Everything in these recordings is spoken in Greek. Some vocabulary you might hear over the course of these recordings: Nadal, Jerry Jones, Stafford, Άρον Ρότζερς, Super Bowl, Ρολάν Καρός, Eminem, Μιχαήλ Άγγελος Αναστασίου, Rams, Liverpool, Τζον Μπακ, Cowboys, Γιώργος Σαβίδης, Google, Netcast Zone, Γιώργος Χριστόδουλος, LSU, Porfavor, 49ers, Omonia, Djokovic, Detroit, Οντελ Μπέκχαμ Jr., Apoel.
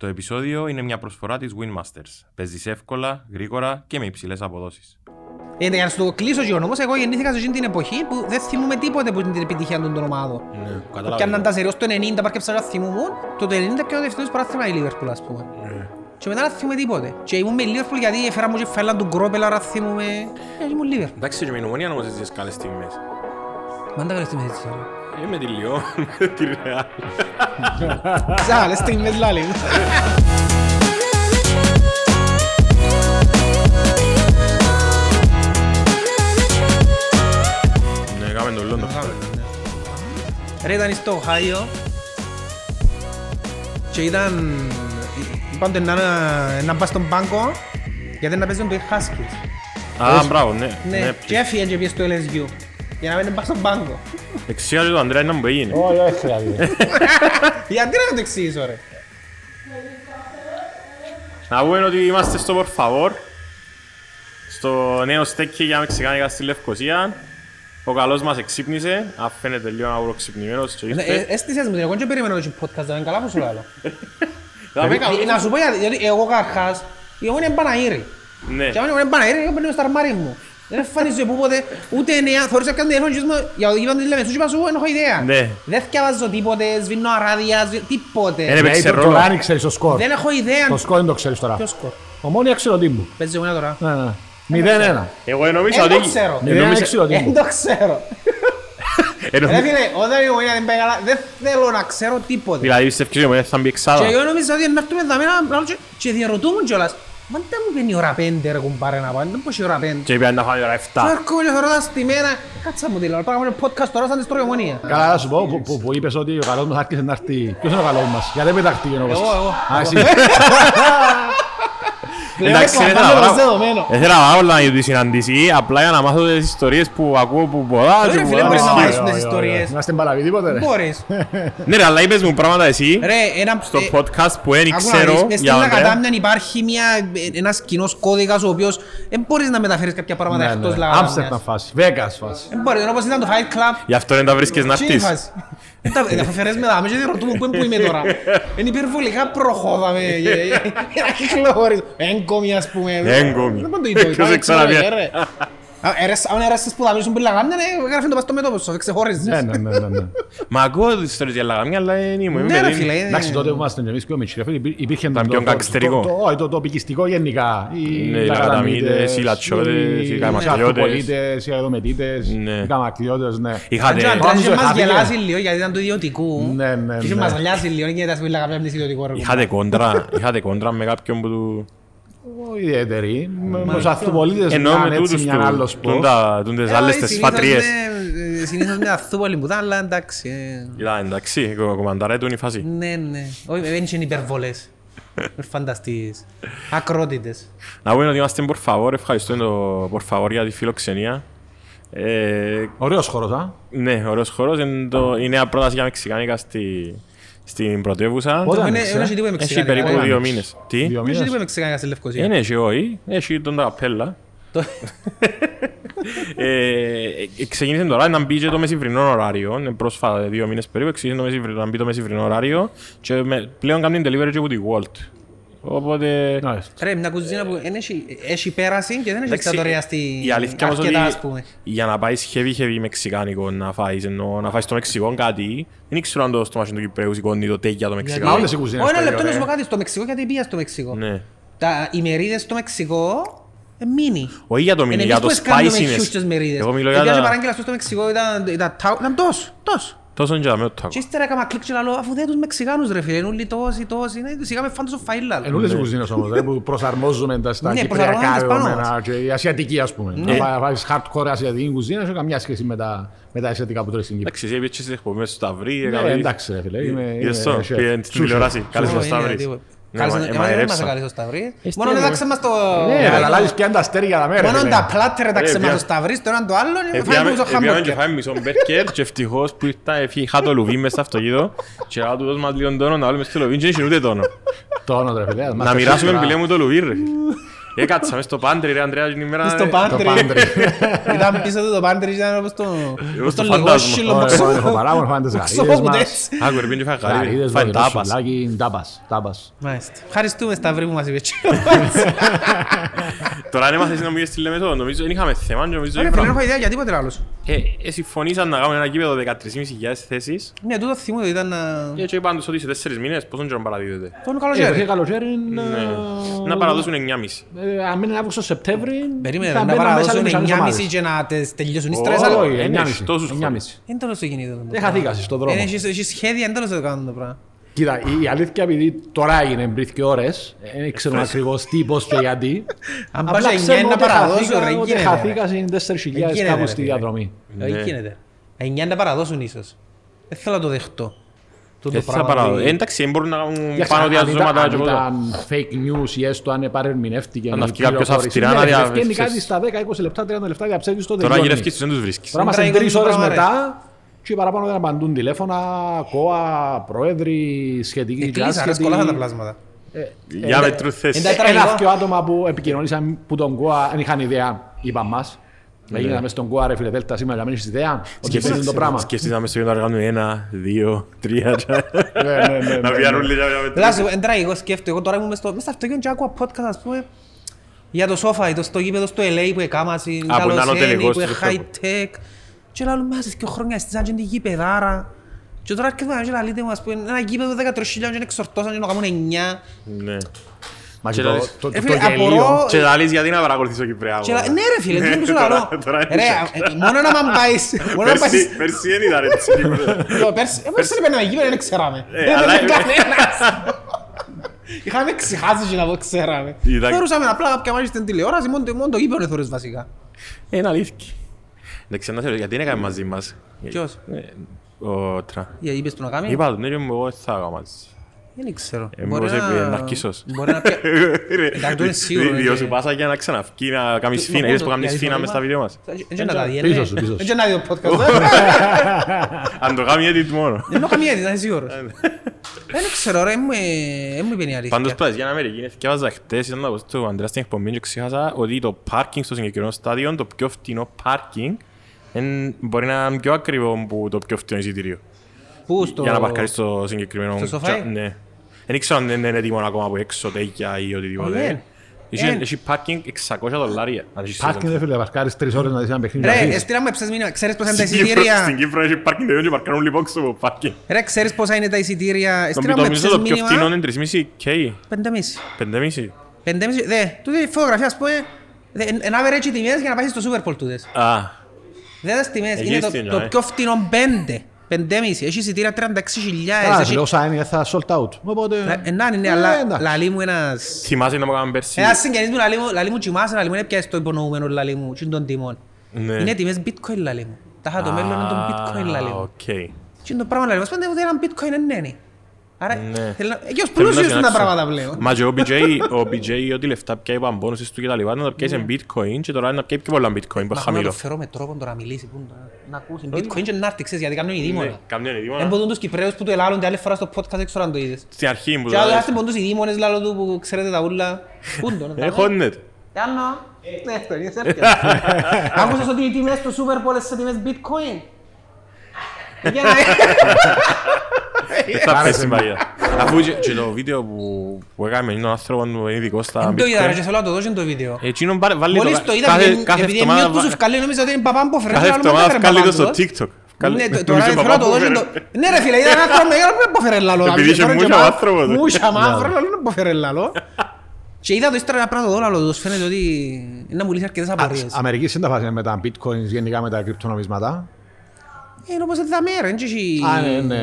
Το επεισόδιο είναι μια προσφορά της Win Masters. Παίζεις εύκολα, γρήγορα και με υψηλές αποδόσεις. Για να σου το κλείσω Γιώργο, όμως εγώ γεννήθηκα σε την εποχή που δεν θυμούμαι τίποτε από την επιτυχία των ομάδων. Και αν ήταν τα σεριός το 90 πάρκεψα να θυμούμουν, το 90 και ο δευτερός παράθυμα η Liverpool ας πούμε. Και μετά να θυμούμε τίποτε. Και ήμουν με Liverpool γιατί έφερα μου και φέλαν τον Κρόπελ, άρα θυμούμε... Ήμουν Liverpool. Εντάξει και με η Ομονία όμως έτσι καλές στιγμές. Μα είναι τα καλές στιγμές έτσι. Είμαι τη Λιόν, τη Ρεάλ. Καλές στιγμές λάλη. Ναι, κάμε τον Λόντο. Ρε ήταν στο Οχάιο και ήταν... Είπαν να πας στον πάγκο γιατί να παίζουν το Χάσκιτς. Α, μπράβο, ναι. Και έφυγε και πήγε στο LSU για να μην πας στον πάγκο. Εξήγαζε το Ανδρέα να μου πήγαινε. Όχι, όχι χρειάζεται. Γιατί να το εξήγησω ρε. Να πούμε ότι είμαστε στο Porfavor, στο νέο στέκι για μεξικάνικα στη Λευκοσία. Ο καλός μας εξύπνησε, αφαίνεται λίγο αγουροξυπνημένος και ήρθε. Έστησες μου την εγώ και περιμένω το podcast, δεν είναι καλά που σου λέω. Να σου πω γιατί εγώ καρχάς, η Ομόνια είναι Παναήρη. Και αν είναι Παναήρη, εγώ παίρνω στο αρμάρι μου. Δεν εμφανίζω πούποτε, ούτε εννέα, θωρείς αρκετά τον τηλεφωνισμό για το κήπαν της Λεμεσούς και είπα σου, δεν έχω ιδέα. Δεν θυκιαβάζω τίποτε, σβήνω αράδια, τίποτε. Δεν ξέρεις το σκορ. Δεν έχω ιδέα. Το σκορ δεν το ξέρεις τώρα. Ποιο σκορ. Ομόνια ξέρω τι μου. Παίζεις Ομόνια τώρα. Ναι. 0-1. Εγώ νομίζω ότι... Δεν το ξέρω. Ρε φίλε, όταν η Ομόνια δεν πάει καλά, δεν θέλω να ξέρω τίποτε. Δηλαδή πιστεύω η Ομόνια θα μπει εξάδα. Και εγώ νομίζω ότι έρθουμε εδώ και διαρωτούμουν κιόλας. Μα δεν μου πένει ώρα 5 ρε κουμπάρε να πάω, δεν πόσο ώρα 5. Και πήγαν να φάμε ώρα 7. Τώρα κόβω θα ρωτάς τη μέρα, κάτσα μου τη λέω, πάμε podcast τώρα σαν της τρώει η Ομόνια. Καλά να σου πω που είπες ότι ο καλός μας άρχισε να έρθει. Ποιος είναι ο καλός μας, γιατί δεν πετάχτηκε ο νόμος. Εγώ. Α, εσύ. Εντάξει, δεν θα να τη συναντήσει, απλά για να μάθω τις ιστορίες που ακούω που πολλά. Ρε φίλε, μπορείς να μάθεις τις ιστορίες. Να είστε παραβεί τίποτε ρε. Μπορείς. Ναι ρε, αλλά είπες μου πράγματα εσύ στο podcast που δεν ξέρω. Στην Λακατάμνιαν υπάρχει ένας κοινός κώδικας ο οποίος δεν μπορείς να μεταφέρεις κάποια πράγματα εκτός Λακατάμνιας. Άμστερνταμ φάση, Βέγκας φάση. Δεν μπορείς, όπως ήταν το Fight Club. Γι' αυτό δεν τα βρίσκες να έρθεις. Θα φέρεις με δάμε και δεν ρωτούμε που είμαι τώρα. Είναι υπερβολικά προχώδαμε για να κυκλοφορήσω. Έγκομοι ας πούμε. Έγκομοι. Δεν πάνε το ίδιο. Ποιος εξαναβιέ. Αν έρασες που θα μιλήσουν πριν Λαγάμνιαν, γράφει το πας στο μέτωπο σου, ξεχώριζες. Ναι. Μα ακούω τις ιστορίες για Λαγάμνιαν, αλλά δεν είμαι. Ναι ρε φίλε. Εντάξει, τότε που ήμασταν εμείς και ο Μητσιρέφης υπήρχε το τοπικιστικό γενικά. Οι Λαγαμίτες, οι Λατσιώτες, οι Καμακριώτες, οι Αεδομετήτες, οι Καμακριώτες, ναι. Μας γελάζει λίγο γιατί ήταν του ιδιωτικού. Μας γελάζει λίγο γιατί ήταν του ιδιωτικού. Είχατε κόντρα με κάποιον που του... ιδιαίτεροι, με τους αυτοπολίτες εννοούμε τούτους τους άλλες τις φατρίες. Συνήθως με αυτοπολί που ήταν, αλλά εντάξει. Εντάξει, κομμανταρέτου είναι η φάση. Ναι, δεν είναι υπερβολές, φανταστείς, ακρότητες. Να πούμε ότι είμαστε Porfavor, ευχαριστώ το Porfavor για τη φιλοξενία. Ωραίος χώρος, α? Ναι, ωραίος χώρος, η νέα πρόταση για μεξικάνικα στη... Στην πρωτεύουσα. Έχει περίπου 2 μήνες. Τι? 2 μήνες. Έχει μεξικάνικα στη Λευκοσία. Είναι και όχι. Έχει τον Απέλα. Ξεκίνησε τώρα να μπει και το μεσημβρινό ωράριο. Πρόσφατα 2 μήνες περίπου. Ξεκίνησε να μπει το μεσημβρινό ωράριο. Και πλέον κάνουν delivery και από τη Walt. Οπότε... Ρε, μια κουζίνα που έχει πέραση και δεν έχει εξατορία στην αρκετά, ας πούμε. Για να πάεις heavy μεξικάνικο να φάεις, ενώ να φάεις το μεξικό κάτι, δεν ξέρω αν το στομάχι του Κυπρέου σηκώνει το τέκια το μεξικάνικο. Όλες οι κουζίνες. Ένα λεπτό να σου πω κάτι στο μεξικό, γιατί πήγα στο μεξικό. Τα ημερίδες στο μεξικό είναι μίνι. Όχι για το μίνι, για το spiciness. Τόσο είναι και δαμέω τάκο. Και ύστερα έκανα κλικ και λέω αφού δεν τους Μεξικάνους ρε φίλε, είναι όλοι τόσοι, σιγά με φάντας ο φαΐλα. Είναι όλες οι κουζίνες όμως, που προσαρμόζουμε στα κυπριακά και η ασιατική ας πούμε. Να βάλεις hardcore ασιατική κουζίνα και καμιά σχέση με τα ασιατικά που τρέχει στην Κύπρο. Εντάξει, εσύ επίσης τις εκπομπές στο Σταυρί. Εντάξει ρε φίλε, είμαι τηλεοράση, καλές στο Σταυρί. Εμάς δεν μας καλείς ο Σταυρί. Μόνο δάξε μας το... Ναι, αλλά λάβεις πια τα αστέρια τα μέρα. Μόνο τα πλάτερα δάξε μας το Σταυρί, το έναν το άλλο. Επιάμε και φάμε μισό μπέρκερ και ευτυχώς που είχα το λουβί μες στο αυτοκίνητο και να του δώσω μας λίγο τόνο, να βάλουμε στο λουβί και δεν είχε ούτε τόνο. Τόνο ρε φίλε. Να μοιράσουμε πιλέ μου το λουβί ρε. Έκατσα μες στο πάντρι ρε Ανδρέα την ημέρα. Στο πάντρι. Ήταν πίσω του το πάντρι και ήταν όπως το λιγόσιλο. Έχω παράμονο φάνε τις γαρίδες μας. Άκου ρε πήγαινε φάνε γαρίδες, φάνε τάπας. Ευχαριστούμε Σταύρη που μας είπε έτσι. Τώρα αν έμαθες να μου είδες τη Λεμεσό, νομίζω δεν είχαμε θέμα. Ωραία, δεν έχω ιδέα για τίποτε άλλος. Συμφωνήσαν να κάνουν ένα κήπεδο 13.500 θέσεις. Ναι, τούτο θυμούνται ήταν... Και είπαν τους ότι σε 4 μήνες πόσο και να παραδίδεται. Τον καλοκαίρι. Να παραδώσουν 9.5. Αν μείνει Αύγουστο-Σεπτέμβρη... Περίμενε, να παραδώσουν 9.5 και να τελειώσουν ύστερα. Όχι, 9.5. Εν τέλος το γίνεται το πράγμα. Δεν χαθήκασαι στον δρόμο. Έχει σχέδια, εν τέλος το κάνουν το πράγμα. Κοίτα, η αλήθεια επειδή τώρα έγινε πριν και ώρες, δεν ξέρω ακριβώς τι, πώς και γιατί. Αν πας να παραδώσουν, ρε, γίνεται. Χαθήκα είναι 4.000 κάπου στη διαδρομή. Γίνεται. 9 να παραδώσουν ίσως. Δεν θέλω να το δεχτώ. Εντάξει, μπορούν να πάνω διαζώματα. Αν ήταν fake news ή έστω αν παρερμηνεύτηκε. Αν αυκεί κάποιος αυστηρά να διαβεύσεις. Ευκένει κάτι στα 10-20 λεπτά, 30 λεπτά για ψεύγεις το τελειώνει. Τώρα γυρεύκεις τους δεν τους βρίσκεις. Τώρα είμαστε 3 ώρες μετά. Και παραπάνω δεν απαντούν τηλέφωνα, ΚΟΑ, πρόεδροι, σχετικοί... Εκλείς, αρέσκολα τα πλάσματα. Για μετρούθες. Ένα δυο άτομα που επικοινωνήσαν που τον ΚΟΑ δεν είχαν ιδέα, είπαν μας. Έγινα μες στον ΚΟΑ ρε φίλε Δέλτα σήμερα, μην έχεις ιδέα ότι θέλει το πράγμα. Σκεφτήσαμε στο γέντο να κάνουμε 1, 2, 3... Να πιάνουν λίγα μετρούθες. Εν τραγικό σκέφτω, εγώ τώρα ήμουν μες στο αυτοκίνητο και άκουα podcast ας πούμε. Για το σόφα, το γήπεδο στο LA που έκαμασαι, και λάλλον μέσα και χρόνια στις άντια είναι γήπεδάρα και τώρα έρχεται να λαλείτε μου, ας πούμε, ένα γήπεδο 13.000 και εξορτώσαν και να κάνουν 9. Ναι. Μα και το γελίο. Και λαλείς γιατί να παρακολουθείς ο Κυπρέας. Ναι ρε φίλε, τι είναι που σου λαλώ. Μόνο να μ' πάεις. Πέρσι δεν ήταν έτσι. Πέρσι δεν πέραμε γήπεδο, δεν ξέραμε. Είχαμε ξεχάσει και να το ξέραμε. Θεωρούσαμε απλά κάποια μάχη στην τηλεόραση, μόνο το γήπεδο θεωρείς βασικά. Είναι αλήθικη. Δεν ξέρω γιατί είναι κάνει μαζί μας. Ποιος? Ο Τρα. Είπες του να κάνει? Είπα του, ναι, εγώ θα κάνω μαζί. Δεν ξέρω. Μπορεί να αρκίσως. Μπορεί να πια... Εντάξει, το είναι σίγουρο. Διό σου πάσα για να ξαναυκεί, να κάνεις φίνα. Είδες που κάνεις φίνα μες στα βίντεο μας. Έτσι να τα διένε. Πίσω σου, πίσω σου. Έτσι να δει το podcast. Αν το κάνει edit μόνο. Δεν το κάνει edit, θα είσαι σίγουρος. Δεν ξέρω ρε, μου είπε η αλήθεια. Πάντως πας, για να με ρεγίνε, θυκεύαζα χτες, ήταν να πω στο Αντρέα στην εκπομπή και ξεχάσα ότι το πάρκινγκ στο συγκεκριμένο στάδιο, το πιο φτηνό πάρκινγκ, μπορεί να είναι πιο ακριβό από το πιο φτηνό εισιτήριο. Πού στο... Για να παρκάρεις στο συγκεκριμένο... Στο σοφάι? Ναι. Δεν ξέρω αν δεν είναι έτοιμο ακόμα από έξω, τέκια ή οτιδήποτε. Έχει πάρκινγκ $600. Πάρκινγκ δεν φίλε, παρκάρεις 3 ώρες να δεις ένα παιχνίδι. Ρε, έστειρα μου έψες μήνυμα, ξέρεις πόσα είναι τα εισιτήρια. Στην Κύπρο έχει πάρκινγκ και παρκάνουν λίγο έξω από πάρκινγκ. Ρε, ξέρεις πόσα είναι τα εισιτήρια. Έστειρα μου έψες μήνυμα. Το πιο φτηνό είναι 3,5K. 5,5. 5,5, δε, τούτη φωτογραφία ας πούμε, ένα average οι τιμές για να πάει στο Super Bowl τούτες. Α. Δε δες τιμές, είναι το πιο φτηνό 5. 5,5, έχει εισιτήρια 36.000. Φίλε, όσα είναι θα sold out. Να είναι, αλλά λαλί μου ένας... Θυμάσαι να μου κάνουμε πέρσι. Ένας συγγενής μου λαλί μου κοιμάσαι, λαλί μου είναι πια στο υπονοούμενο λαλί μου και των τιμών. Είναι τιμές bitcoin λαλί μου. Τάχα το μέλλον είναι τον bitcoin λαλί μου. Και το πράγμα λαλί μου, ας πέντε ότι έναν bitcoin είναι νένι. Άρα, και ως πλούσιος είναι τα πράγματα πλέον. Μα και ο BJ ό,τι λεφτά πια είπαν πόνωσες του και τα λοιπά, να τα πιάει σε bitcoin και τώρα να πιάει πιο πολλά bitcoin, πως χαμηλό. Να το φέρω με τρόπο να μιλήσει, να ακούσει bitcoin και να έρθει, ξέρεις, γιατί καμιόν είναι δίμονα. Εν ποντούν τους Κυπρέους που το ελάλλονται άλλη φορά στο podcast, έξω να το είδες. Στην αρχή μου. Και άλλοι άστον ποντούς οι δίμονες λάλλον του που ξέρετε τα ούλα. Δεν θα πέσει μαγιά. Αφού και το βίντεο που έκαμε είναι ο άνθρωπος που είναι ειδικό στα bitcoin. Εν το είδα και θέλω να το δώσω το βίντεο. Μόλις το είδα επειδή εμείς τους ευκαλεί νομίζω ότι είναι παπάν που φέρνει. Κάθε εβδομάδα ευκαλεί το στο TikTok. Τώρα θέλω να το δώσω. Ναι ρε φίλε, είδα ένα άνθρωπο που φέρνει λαλό. Επειδή είχε μούσα άνθρωπο. Μούσα μαύρο λαλό που φέρνει λαλό. Και είδα το ύστερα να πράγμα το δόλαλο, τους φαίνεται ότι είναι να μου λύσει αρκετές απορίες. Αμερικής είναι τα φάση με τα bitcoins γενικά με τα κρυπτονομίσματα. Είναι όπως τα μέρα, έτσι και... Α, ναι,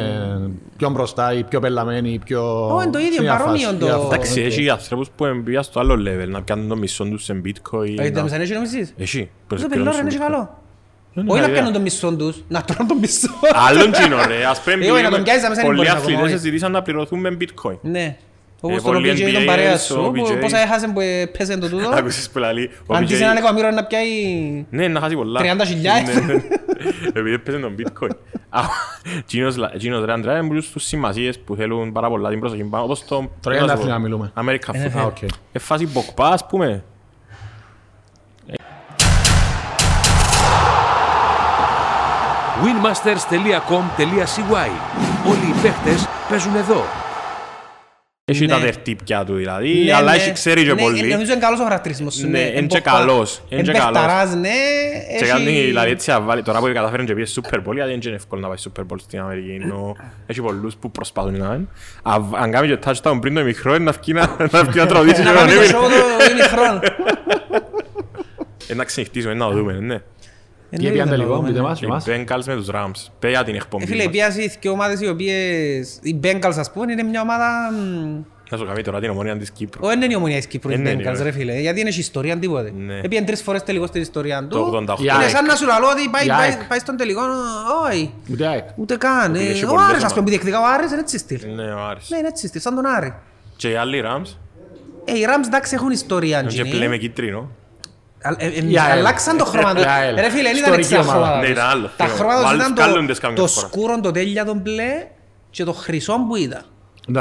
πιο μπροστά ή πιο πελαμένοι ή πιο... Όχι, το ίδιο, παρόμοιον το... Εντάξει, έχει ανθρώπους που εμπιάνε στο άλλο level, να πιάνουν το μισό τους σε bitcoin... Έχει το μισό, έχει το μισό. Έχει. Το πελόρα είναι και καλό. Όχι να πιάνουν το μισό τους, να τρώνε το μισό. Άλλον κοινό, ρε. Ας πούμε, πολλοί αθλητές ζητήσαν να πληρωθούν με bitcoin. Ναι. Όπως τον BJ ή τον παρέα σου, πόσα έχασαν που πέσαν το τούτο. Άκουσες που λαλεί. Αν πεις έναν εκατομμύριο να πιάει 30.000. Επειδή πέσαν τον bitcoin. Κίνος ρε Αντρέα είναι πολλούς τους σημασίες που θέλουν πάρα πολλά την προσοχή. Όπως το... Τρία λάθη να μιλούμε. Αμέρικα φούτα. Εφάση μποκπά ας πούμε. winmasters.com.cy. Όλοι οι παίχτες παίζουν εδώ. Έχει τα δερτύπια του δηλαδή, αλλά έχει ξέρει και πολύ. Νομίζω είναι καλός ο χαρακτηρισμός. Ναι, είναι και καλός. Εμπεχταράς, ναι. Δηλαδή τώρα που καταφέρουν και πήγες Super Bowl, γιατί είναι εύκολο να πάει Super Bowl στην Αμερική. Έχει πολλούς που προσπαθούν να είναι. Αν κάνει και touchdown πριν το ημιχρό, να βγει να τραβήξει. Να κάνει το show το ημιχρόν. Να ξενυχτήσουμε, να το δούμε, ναι. Και πήγαν τελικό με εμάς. Οι Bengals με τους Rams. Πήγα την εκπομπή. Φίλε, πήγες και ομάδες οι οποίες... Οι Bengals, ας πούμε, είναι μια ομάδα... Να σου κάνει τώρα την Ομονία της Κύπρου. Είναι η Ομονία της Κύπρου, οι Bengals, ρε φίλε. Γιατί είναι ιστορία, τίποτε. Πήγαν τρεις φορές τελικό στην ιστορία του. Είναι σαν να σου λαλώ ότι πάει στον τελικό... Όχι. Ούτε καν. Ο Άρης, ας πούμε, διεκδικά ο Άρης είναι έτσι στυλ. Είναι έτσι στυλ, σαν τον Άρη. Και οι άλλοι Rams. Οι Rams, εντάξει, έχουν ιστορία. Και πλέμε κίτρινο. Αλλάξαν το χρώμα του. Ρε φίλε, δεν ήταν εξάχρωμα. Τα χρώμα τους ήταν το σκούρο, το τέλεια, το μπλε και το χρυσό που είδα.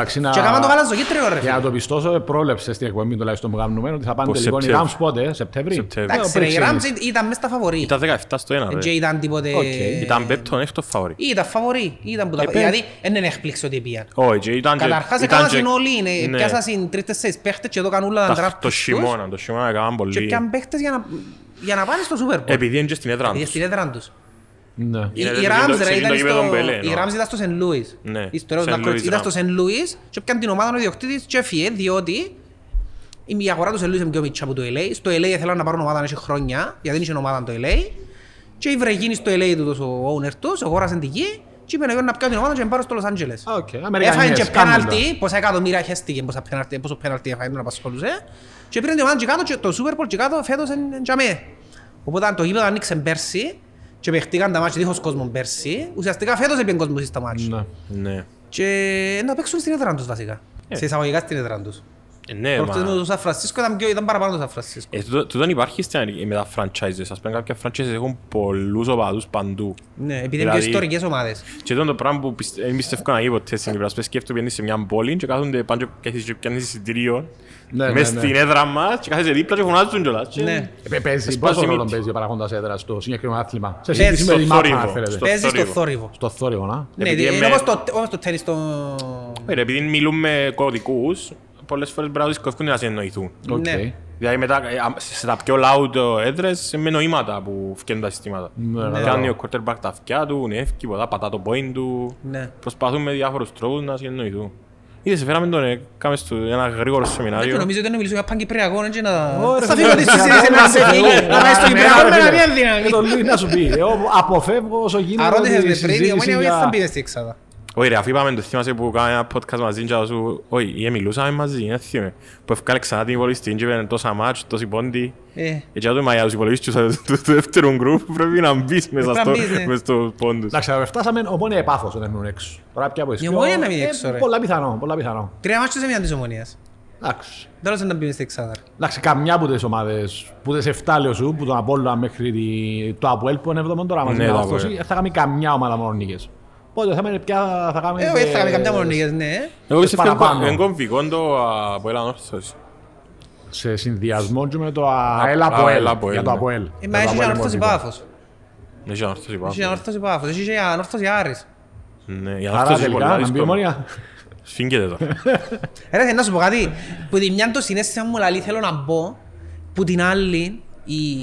Και έκαναν το γαλάζο κίτρινο, ρε φίλε. Για να το πιστώσω, πρόβλεψες την εκπομπή τουλάχιστον που κάνουμε ότι θα πάνε τελικό οι Rams πότε, Σεπτέμβρη. Εντάξει, οι Rams ήταν μέσα στα φαβορί. Ήταν 17-1, ρε. Και ήταν τίποτε... Ήταν πέπτον, έχει το φαβορί. Ήταν φαβορί, ήταν που τα... Δηλαδή, δεν είναι έκπληξη ότι πήγαν. Καταρχάς, έκαναν όλοι, πιάσαν 3-4 παίχτες και εδώ κάνουν όλα τα draft τους. Το χειμώνα, το χειμώνα έκαναν πολύ. Και πιάνουν παίχτες για να πάνε στο Super Bowl. Επειδή είναι και στην έδρα τους. Οι Rams ήταν στο Σεν Λούις. Ήταν στο Σεν Λούις και έπιαν την ομάδα ο ιδιοκτήτης και έφυγε, διότι η αγορά του Σεν Λούις είναι πιο μίτσα από το LA. Στο LA ήθελαν να πάρουν ομάδα να έχει χρόνια, γιατί δεν είχε ομάδα το LA. Και η βρεγίνη στο LA του, ο owner τους, αγόρασε την γη και είπε να πιάνω την ομάδα και να πάρω στο Los Angeles. Έφαγε και πέναλτι, πόσα εκατομμύρια χέστηκε, πόσο πέναλτι έφαγε να απασχολούσε. Και πήραν την ομάδα και κάτω και το Super Bowl και κάτω φέτος εντιαμέ. Οπότε το γήπεδο ανοίξε πέρσι. Και παίχτηκαν τα μάτια δίχως κόσμων πέρσι, ουσιαστικά φέτος έπιαν κόσμος στα μάτια. Και να παίξουν στην έδρα τους βασικά, σε εισαγωγικά στην έδρα τους. Ναι, μα... Το Σαν Φρανσίσκο ήταν παραπάνω το Σαν Φρανσίσκο. Τούτον υπάρχει με τα franchises, ας πούμε κάποια franchises έχουν πολλούς οπαδούς παντού. Ναι, επειδή είναι πιο ιστορικές ομάδες. Και τότε το πράγμα που εμπιστεύω να γύρω ποτέ στην Λιβρασπέ σκέφτομαι είναι σε μια πόλη και κάθονται πάνω και κάνουν εισιτήριο μες στην έδρα μας και κάθονται δίπλα και φωνάζουν κιόλας. Παίζει, πόσο ρόλο παίζει ο παράγοντας έδρας στο συγκεκριμένο άθλημα? Παίζει στο θόρυβο. Στο θόρυβο, ναι. Είναι όπως το τένις το... Επειδή μιλούμε κωδικούς, πολλές φορές μπορεί να δυσκολευτούν να συνεννοηθούν. Δηλαδή μετά σε τα πιο loud έδρες με νοήματα που φκένουν τα συστήματα. Κάνει ο quarterback τα αυτιά του, νεύκει, ποτά πατά το point του. Προσπαθούν με διάφορους τρόπους να συνεννοηθούν. Είδες, φέραμε τον, κάμε στο ένα γρήγορο σεμινάριο. Δεν νομίζω ότι να μιλήσω για παν Κυπριακό, έτσι να... Θα φύγω τις συζήτησες να σε φύγει, να πάει στο Κυπριακό με μια δύναμη. Το Λουί να σου πει, αποφεύγω όσο γίνεται τη συζήτηση για... Όχι ρε, αφού είπαμε το θύμασε που κάναμε ένα podcast μαζί και σου... Όχι, μιλούσαμε μαζί, ένα θύμα. Που έφκανε ξανά την υπολογιστή και πήραν τόσα μάτς, τόσοι πόντι. Έτσι άτομα για τους υπολογιστές του δεύτερου γκρουπ πρέπει να μπεις μέσα στο πόντους. Εντάξει, αλλά φτάσαμε Ομόνια επάθος όταν μείνουν έξω. Τώρα πια από εσύ. Η Ομόνια να μείνει έξω ρε. Πολλά πιθανό, πολλά πιθανό. Τρία μάτς σε μια της Ομονίας. Εντάξει. Τώρα δεν πήγαινε στην Εξάδα. Εντάξει, καμιά από τις ομάδες που τις 7 λέω σου, που τον Απόλλωνα μέχρι το Αποέλ που είναι 7 τώρα μαζί με αυτό, θα κάνουμε καμιά ομάδα μόνο νίκες. Πότε θα μένει πια, θα κάνουμε... Εγώ θα κάνουμε καμιά μονονίγες, ναι. Εγώ πιστεύω εν κομβικών το Apoel Anorthosis. Σε συνδυασμό και με το Apoel, για το Apoel. Μα έχει και Anorthosis πάθος. Έχει Anorthosis πάθος, έχει και Anorthosis Άρης. Ναι, η Anorthosis πολλά δύσκολα. Σφίγγεται το. Ρε, να σου πω κάτι, που τη μια το συνέστημα μου λαλή θέλω να μπω, που την άλλη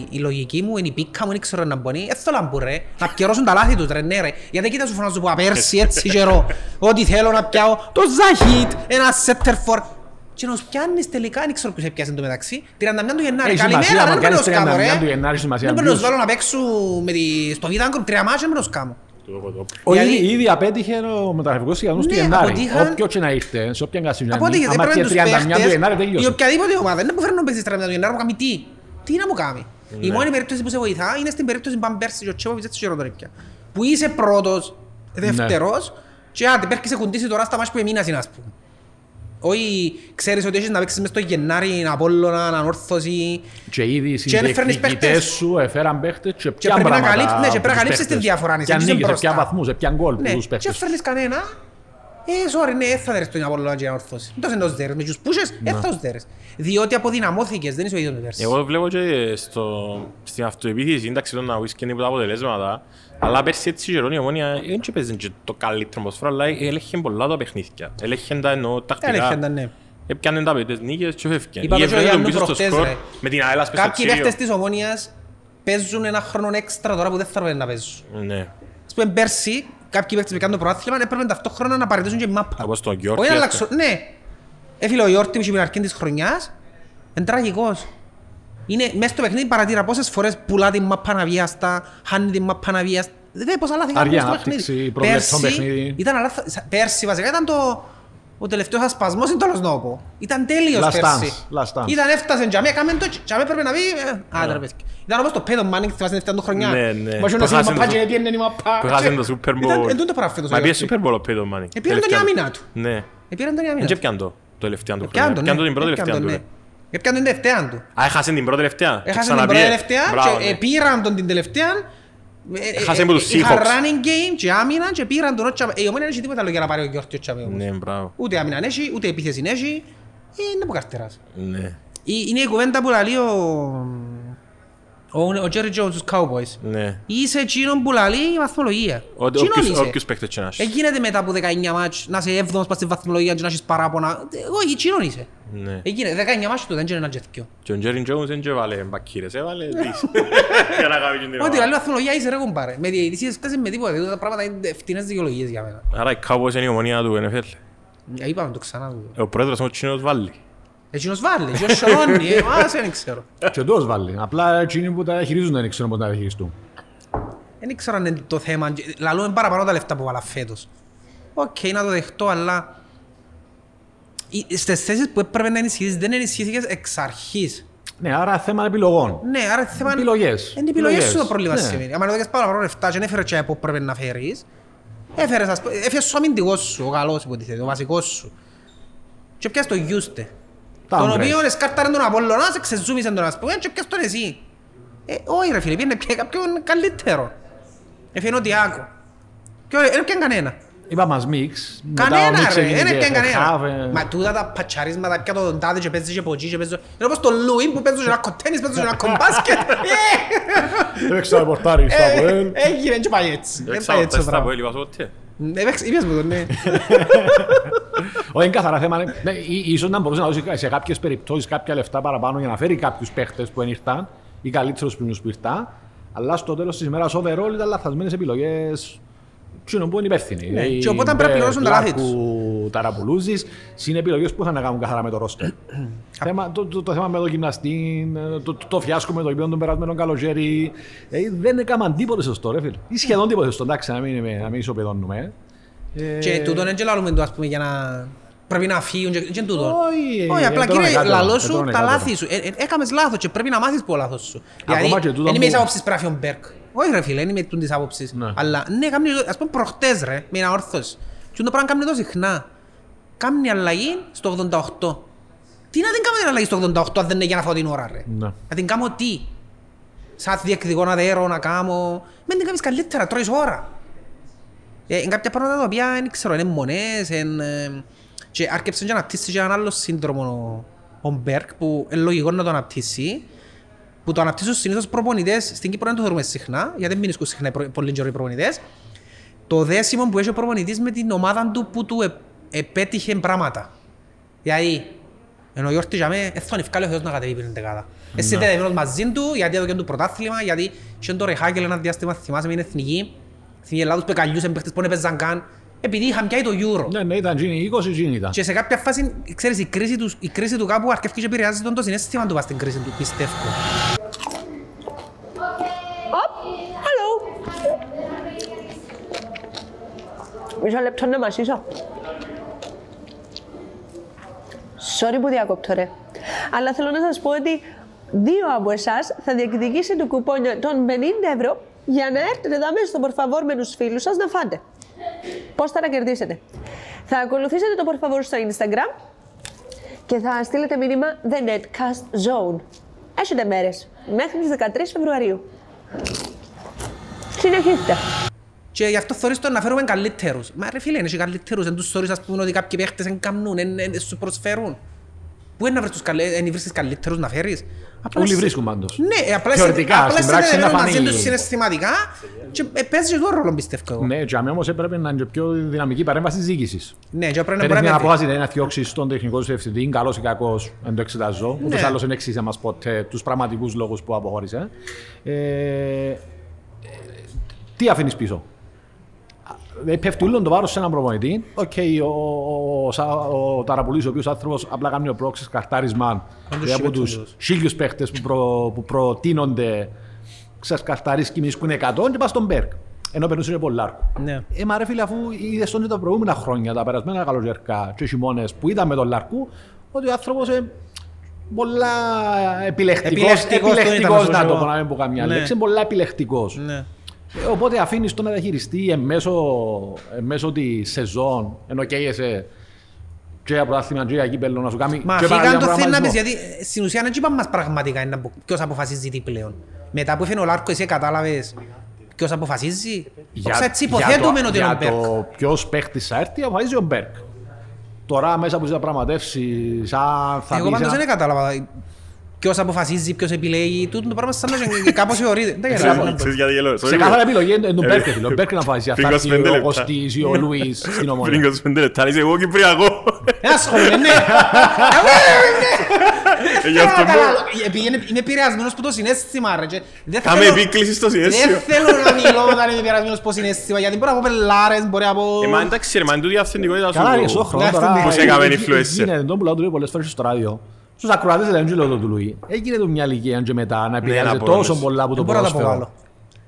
η λογική μου είναι η πίκα μου, δεν ξέρω να μπωνεί, έτσι το λαμπού ρε, να πιερώσουν τα λάθη τους ρε, ναι ρε. Γιατί κοίτα σου φωνάζω που απέρσι έτσι καιρό, ότι θέλω να πιάω το Ζαχίτ, ένα Σέτερφορ. Και να τους πιάνεις τελικά, δεν ξέρω ποιος έπιασε το μεταξύ, 31 του Γενάρη, καλημέρα, δεν πρέπει να τους κάνω ρε. Δεν πρέπει να τους βάλω να παίξουν στο Βίδανγκο, τρία μάτια, δεν πρέπει να τους κάνω. Ήδη απέτυχε ο μεταγραφικός συγγραφός του Γενάρη. Όποιο και να ήρθε, σε όποιαν κασιμιανή, άμα και 31 του Γενάρη τελείωσε. Ή οποιαδήποτε ομάδα, δεν μπορεί να παίξει 31 του Γενάρη, κάνει τι. Τι να μου κάνει. Η μόνη περίπτωση που σε βοηθά είναι στην περίπτωση που πέρσι ο Τσέποβιτς έτσι γεροντορύπια. Που είσαι πρώτος, δεύτερος και άντε πέρκει σε κουντήσει τώρα στα μάτια που εμείνας είναι ας πούμε. Όχι ξέρεις ότι έχεις να παίξεις μες στο Γενάρη, Απόλλωνα, Ανόρθωση. Και ήδη οι συνδεκτικητές σου έφεραν παίχτες και ποιαν πράγματα. Και πρέπει να καλύψεις τη διαφορά. Και αν νίκησε, ποιαν βαθμούς, ποιαν γκολ που τους παίχτες. Sorry, ναι, θα δέρεις τον Απόλλωνα και Ανορθώση. Δεν το δέρεις, με τους πούσες, θα τους δέρεις. Διότι αποδυναμώθηκες, δεν είσαι ο ίδιος με πέρσι. Εγώ βλέπω και στην αυτοεπίθεση σύνταξη των Ναουίσκεν υπό τα αποτελέσματα. Αλλά πέρσι έτσι η Ομόνοια δεν παίζαν και το καλύτερο ποσφρό, αλλά έλεγχαν πολλά τα παιχνίδια. Έλεγχαν τα εννοώ τακτικά. Έπιαναν τα πέτες νίκες και φεύγαν. Είπα το κάποιοι παίκτες που κάνουν το προάθλημα έπρεπε ταυτόχρονα να παραιτήσουν και μάπα. Όπως τον Γιόρτη. Ναι. Έφυλε ο Γιόρτη που είχε την αρχή της χρονιάς. Είναι τραγικός. Είναι μέσα στο παιχνίδι παρατήρα πόσες φορές πουλά την μάπα αναβιάστα, χάνει την μάπα αναβιάστα. Δεν πόσα λάθη κάνουν στο παιχνίδι. Πέρσι ήταν αλάθος. Πέρσι βασικά ήταν το... Ο τελευταίος ασπασμός είναι τόλος νόπο. Ήταν τέλειος πέρσι. Ήταν έφτασαν και αμέ κάμεν το και αμέ πρέπει να πει... Άντρα πες. Ήταν όπως το πέδο Μάνικ, θυμάσαι την 7 χρονιά. Μπορούσε να σύνει μαπά και πιένε η μαπά. Προχάσαν το Super Bowl. Εντούν το πράγμα φέτος. Μα πήγε Super Bowl ο πέδο Μάνικ. Επήραν τον Ιαμίνα του. Ναι. Επήραν τον Ιαμίνα του. Και πιάνε το τελευταία του χρονιά. Πιάνε το την πρώτη τελευταία του. Έπιανε την τελευταία του. Α, έχασαν την πρώτη τελευταία. Έχασαν την πρώτη τελευταία και πήραν τον την τελευταία. Έχασαν με τους Seahawks. Είχαν running game και άμυναν και πήραν τον Ρότσα. Η Ομόνοια δεν έχει τίποτα λόγια να πάρει ο Γιόρτιο Τσαβέ όμως. Ναι, μπράβο. Ούτε άμυναν έχει, ούτε επίθεση έχει. Είναι από καρτεράς. Ναι. Είναι η κουβέντα που λέει ο Jerry Jones στους Cowboys. Ναι. Είσαι εκείνον που λέει η βαθμολογία. Όποιος παίκτες και να είσαι. Εγίνεται μετά από 19 μάτς να είσαι 7ος πας στη βαθμολογία και να έχεις παράπονα. Εγώ εκείνον είσαι. Εκείνε, 19 μάτς του δεν είναι ένα τζεθκιό. Και ο Jerry Jones δεν έβαλε μπακκύρες, έβαλε δις. Ότι καλή βαθμολογία είσαι ρε κουμπάρε. Με διαιτησίες φτάσεις με τίποτα, τα πράγματα είναι φτηνές δικαιολογίες για μένα. Άρα η Cowboys είναι η Ομονία του NFL. Είπαμε το ξανά. Ο πρόεδρος ο Τσινός βάλει. Εκείνος βάλει, και ο Σιωρώνει, ας δεν ξέρω. Και ο Τός βάλει, απλά εκείνοι που τα χειρίζουν δεν ξέρουν πώς να τα χειριστούν. Δεν ξέρω αν είναι το θέμα, λαλούμε παραπάνω τα λεφτά που βάλα φέτος. Οκ, να το δεχτώ, αλλά... Στις θέσεις που έπρεπε να ενισχύσεις, δεν ενισχύθηκες εξ αρχής. Ναι, άρα θέμα επιλογών. Ναι, άρα θέμα επιλογές. Είναι επιλογές σου το πρόβλημα σημαίνει. Αν έδωκες πάρα πολλά λεφτά και δεν έφερε και που έπρεπε να φέρεις, έφερες στο αμυντικό σου, ο καλός υποτιθέτει, ο βασικός σου. Και πιάσεις το γιούστε. Τον οποίο εσκάρταραν τον Απόλλωνα, σε ξεζούμισαν τον Ασπογέν και πιάσεις τον εσύ. Όχι ρε φίλε, πιένε πια κάποιον καλύτερο. Έφυγε ο Τιάκο. Ένα πιαν κανένα. Είπα μας μίξ. Κανένα ρε, ένα πιαν κανένα. Μα τούτα τα πατσαρίσματα πια το δοντάδι και παίζεις και ποτσί και παίζεις. Είναι όπως το Λουίν που παίζεις και να κοτένεις, παίζεις και να κομπάσκετ. Έπαιξε τα πορτάρι στα Αποέλ. Έγινε και πάει έτσι. Είπες μου το ναι. Όχι, είναι καθαρά θέμα. Ίσως να μπορούσε να δώσει σε κάποιες περιπτώσεις κάποια λεφτά παραπάνω για να φέρει κάποιους παίχτες που ήρθαν ή καλύτερους που ήρθαν. Αλλά στο τέλος της ημέρας, overall ήταν λαθασμένες επιλογές. Ποιον που είναι υπεύθυνοι. Και οπότε πρέπει να πληρώσουν τα λάθη τους. Ταραπουλούζεις, είναι επιλογές που είχαν να κάνουν καθαρά με το ρόστερ. Το θέμα με τον γυμναστή, το φιάσκο με το γυμνό, τον περασμένο καλοκαίρι. Δεν έκαναν τίποτε σωστό, ρε φίλε. Ή σχεδόν τίποτε σωστό. Εντάξει, να μην ισοπεδώνουμε. Και τούτον δεν λαλούμε το, ας πούμε, για να πρέπει να φύγουν και τούτον. Όχι, απλά κύριε, λαλό σου τα λάθη σου. Έκαμες λάθος και πρέπει να μάθεις που ο λάθος σου. Δηλαδή, εν είμαι εις άποψης Πράφιον Μπέρκ. Όχι ρε φίλε, εν είμαι τούντης άποψης. Αλλά ναι, ας πούμε προχτές ρε, με ένα όρθος. Και το πράγμα κάνουν εδώ συχνά. Κάνουν αλλαγή στο 88. Τι να την κάνουν αλλαγή στο 88 αν δεν είναι για να φάω την ώρα ρε. Να την κάνω τι. Σαν διεκδικώ να δέρω, να κάνω. Μην την κάνεις καλύτερα, τρώεις ώρα. Είναι κάποια πράγματα τα οποία δεν ξέρω, είναι μονές, και άρκεψαν και αναπτύσσει και έναν άλλο σύνδρομο ο Μπέρκ που είναι λογικό να το αναπτύσσει, που το αναπτύσσουν συνήθως προπονητές, στην Κύπρο δεν το θεωρούμε συχνά, γιατί δεν μείνουν συχνά πολλοί και ωραίοι προπονητές, το δέσιμο που έχει ο προπονητής με την ομάδα του που του επέτυχε πράγματα. Γιατί ενώ ο Γιόρτης για μένα θα τον ευκάλλει ο Θεός να κατεβεί πριν δεκάδα. Εσύ δεν μαζί του, γιατί έδωκαν του πρωτάθλημα, γιατί είχε το Ρεχάκελ ένα διάστημα, θυμάσαι με την εθνική. Στην Ελλάδα τους πεκαλιούσαν παίχτες που δεν παίζαν καν, επειδή είχαν πιάει το Euro. Ναι, ήταν γίνει 20 γίνει ήταν. Και σε κάποια φάση, ξέρεις, η κρίση του κάπου αρκεύει και επηρεάζει τον το συνέστημα του πας στην κρίση του, πιστεύω. Μισό λεπτό να μασίσω. Sorry που διακόπτω ρε. Αλλά θέλω να σας πω ότι δύο από εσάς θα διεκδικήσει το κουπόνιο των 50€ για να έρθετε εδώ μέσα στο Porfavor με τους φίλους σας να φάτε. Πώς θα τα κερδίσετε. Θα ακολουθήσετε το Porfavor στο Instagram και θα στείλετε μήνυμα The Netcast Zone. Έχετε μέρες μέχρι τις 13 Φεβρουαρίου. Συνεχίστε. Και γι' αυτό θεωρείς να φέρουμε καλύτερους. Μα ρε φίλε, είναι και καλύτερους, δεν τους θεωρείς ας πούμε ότι κάποιοι παίχτες δεν καμνούν, δεν σου προσφέρουν. Πού είναι να βρεις τους καλύτερους να φέρεις. Όλοι βρίσκουν πάντως. Ναι, απλά συνδεδεύουν μαζί τους συναισθηματικά και παίζει και το ρόλο πιστεύω εγώ. Ναι, και αμέσως όμως έπρεπε να είναι και πιο δυναμική παρέμβαση της διοίκησης. Ναι, και πρέπει να αποφάσεις να διώξεις τον τεχνικό σου ευθυντή, καλός ή κακός, δεν το εξετάζω. Ούτως άλλως δεν εξήγησε μας ποτέ τους πραγματικούς λόγους που αποχώρησε. Τι αφήνεις πίσω. Πέφτει όλο το βάρος σε έναν προπονητή. Οκ, ο Ταραπουλής, ο οποίος άνθρωπος απλά κάνει ο πρόξης καρτάρισμαν από τους χίλιους παίχτες που προτείνονται, ξέρεις, καρταρίς και μισκούν 100 και πας στον Μπέρκ. Ενώ περνούσε πολλάρκο. Μα ρε φίλε, αφού είδες τον τα προηγούμενα χρόνια, τα περασμένα καλοκαιρικά και χειμώνες που ήταν με τον Λάρκο, ότι ο άνθρωπος πολλά επιλεκτικός, να το πω να μην πω καμιά λέξη, πολλά επιλεκτικός. Οπότε αφήνεις το να διαχειριστεί μέσω τη σεζόν, ενώ καίγεσαι και για πρωτάθλημα και για κύπελλο να σου κάνει. Μα φύγαν το θέλει να πεις, γιατί στην ουσία δεν είπαμε μας πραγματικά ποιος αποφασίζει τι πλέον. Μετά που έφυγε ο Λάρκο, εσύ κατάλαβες ποιος αποφασίζει. Έτσι υποθέτουμε ότι είναι ο Μπέρκ. Για το ποιος παίχτης θα έρθει, αποφασίζει ο Μπέρκ. Τώρα μέσα από τις διαπραγματεύσεις, αν θα πεις... Ποιος αποφασίζει, ποιος επιλέγει, τούτο το πράγμα σαν να κάπως θεωρείται. Σε κάθε επιλογή είναι τον Μπέρκε, τον Μπέρκε να φάσεις. Αυτά είναι ο Κωστής ή ο Λουίς στην Ομόνια. Πριν 25 λεπτά, είσαι εγώ Κυπριακό. Άσχομαι, ναι. Είμαι επηρεασμένος που το συνέστημα, ρε. Κάμε επίκληση στο συνέστημα. Δεν θέλω να μιλώ όταν είμαι επηρεασμένος που συνέστημα, γιατί μπορεί να πω πελάρες, μπορεί να πω... Εμά εντάξει, ρε, μα είναι τούτη αυθεντικότητα σου. Καλά, είναι στους ακροατές ήταν και λόγω του Λουί. Έγινε το μια ηλικία και μετά να επηρεάζει τόσο πολλά από το πρόσφαιρο.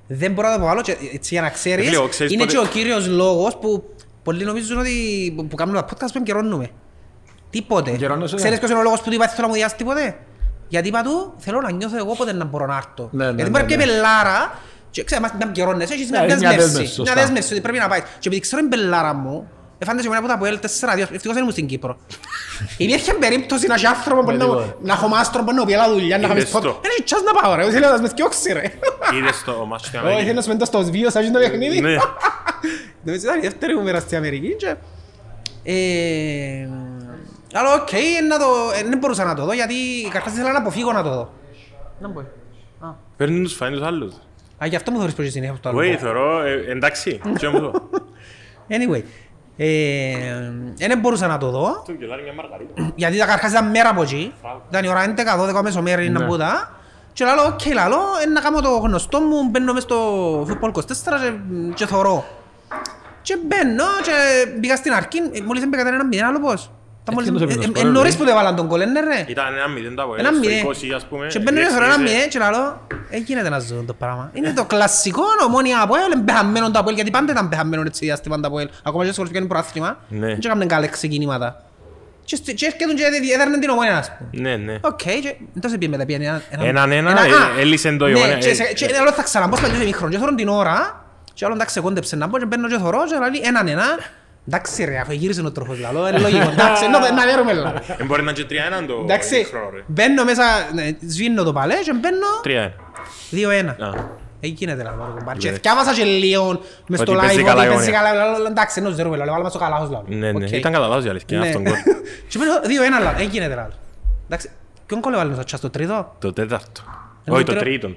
Δεν μπορώ να το αποβάλω, έτσι για να ξέρεις, είναι και ο κύριος λόγος που πολλοί νομίζουν ότι που κάνουμε τα podcast που εγκαιρώνουμε. Τίποτε. Ξέρεις ποιος είναι ο λόγος που του είπα, θέλω να μου διάσει τίποτε. Γιατί είπα του, θέλω να νιώθω εγώ πότε να μπορώ να έρθω. Γιατί μπορεί και με Λάρα, ξέρεις, να εγκαιρώνες, έχεις μια δέσμευση ότι πρέπει να πάει. Και επειδή ξέρω με Λάρα μου, εφάντασε εμένα από τα Αποέλ 4-2, ευτυχώς δεν ήμουν στην Κύπρο. Υπήρχε περίπτωση να έχω μάστρο, να πιέλα δουλειά, να είχαμε σπότ. Είναι τσάς να πάω ρε, ήθελα να με σκιώξει ρε. Είδες το μάτσο στην Αμερική. Ήθελα να σμέντω στο βίο, σαν το παιχνίδι. Ναι. Ήταν η δεύτερη μέρα στην Αμερική και... Αλλά οκ, δεν μπορούσα να το δω γιατί κατάσταση ήθελα να αποφύγω να το δω. Παίρνουν τους φανείς τους άλλους. Γι' αυτό μου θεωρείς πως είναι αυτό το άλλο. Anyway. Δεν μπορούσα να το δω γιατί τα καρχάς ήταν μέρα από εκεί, ήταν η ώρα 11-12 μεσομέρι να μπούτα και λαλώ, οκ, λαλώ, να κάνω το γνωστό μου, μπαίνω μες στο Football 24 και θωρώ και μπαίνω και μπήκα στην αρχή, μόλις δεν πήγατε έναν μηδέν άλλο πώς. Εν νωρίς που δεν βάλαν τον κολένε ρε. Ήταν έναν μηδέν τα πόδια, στο 20 ας πούμε. Και μπαίνω και θωρώ έναν μηδέν και λαλώ, γίνεται να ζω το πράγμα. Είναι το κλασικό Ομόνια Αποέλ, εμπεχαμένον το Αποέλ, γιατί πάντα ήταν εμπεχαμένον έτσι διάστημα το Αποέλ. Ακόμα και σχολείς που κάνουν προάθλημα, δεν έκαναν καλά ξεκινήματα. Και έρχεται και έδερναν την Ομόνια, ας πούμε. Ναι, ναι. Οκ, τόσο πήγε μετά, πήγαινε έναν έλυσεν το Ομόνια. Και άλλο θα ξαναμπώ, σπαντιούσε μικρό, και θωρούν την ώρα, και άλλο εντάξει κόντεψε να πω και μπαίνω και θωρώ και έναν. Εντάξει ρε, αφού γύρισε ο τροχός λαλό, είναι λογικό, εντάξει, να δέρουμε λαλό. Μπορεί να είναι και 3-1 το χρόνο ρε. Μπαίνω μέσα, σβήνω το παλέ και μπαίνω 2-1. Εγίνεται λαλό, και θυκάβασα και λίγο μες στο live ότι παίζει καλά λαλό, εντάξει, ενώ δέρουμε λαλό, βάλαμε στο καλάχος λαλό. Ναι, ναι, ήταν κατά λάθος η αλήθεια, αυτόν κόλ. Και μπαίνω 2-1 λαλό, εγίνεται λαλό. Εντάξει, ποιον κόλ έβαλε μέσα, το τρίτο. Το τέταρτο. Όχι, το τρίτο.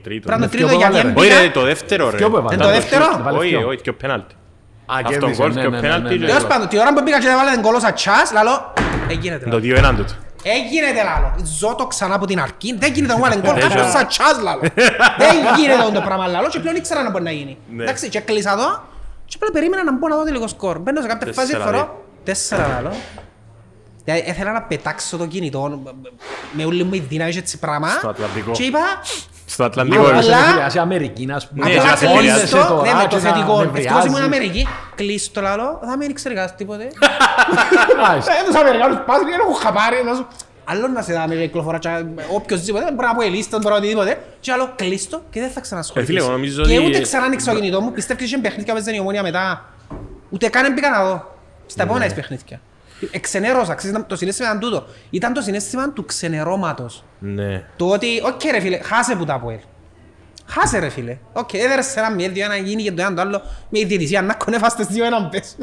Αυτόν κόλ και ο πέναλτι. Διώς πάντων, την ώρα που πήγα και έβαλε την κολόσα τσάς, λαλό, εγίνεται λαλό. Το 2-1 τούτο. Εγίνεται λαλό. Ζω το ξανά από την αρκή, δεν γίνεται να βάλει την κολόσα τσάς λαλό. Δεν γίνεται το πράγμα λαλό και πλέον ήξερα να μπορεί να γίνει. Εντάξει, και κλείσα εδώ και πλέον περίμενα να μπω να δω τελικό σκορ. Μπαίνω σε κάποια φάση, φορώ 4 λαλό. Έθελα να πετάξω το κινητό με όλη μου η δύναμη και έτσι πράγμα και είπα στο Ατλαντικό. Είσαι Αμερική να σπουδάσεις. Ναι, με το θετικό. Ευτυχώς ήμουν Αμερική. Κλείσω το λαλό, θα μην ξέρεις τίποτε. Τους Αμερικάνους πας και έχουν χαπάρει. Άλλο να σε δάμε για κυκλοφορά όποιος τίποτε, μπορεί να πω ελίστον, μπορεί οτιδήποτε. Και άλλο κλείστο και δεν θα ξανασχοληθείς. Και ούτε ξανά ανοίξω το κινητό μου, πιστεύω ότι είχε παιχνίδια που παίζανε η Ομόνια μετά. Ούτε καν πήγα να δω. Στα επόμενα παιχνίδια. Εξενέρωσα, ξέρεις, το συνέστημα ήταν τούτο. Ήταν το συνέστημα του ξενερώματος. Ναι. Το ότι, οκ ρε φίλε, χάσε που τα πω. Χάσε ρε φίλε. Οκ, έδερες ένα μη, δύο ένα γίνει και το ένα το άλλο. Με η διαιτησία να κονέφαστες δύο έναν πες.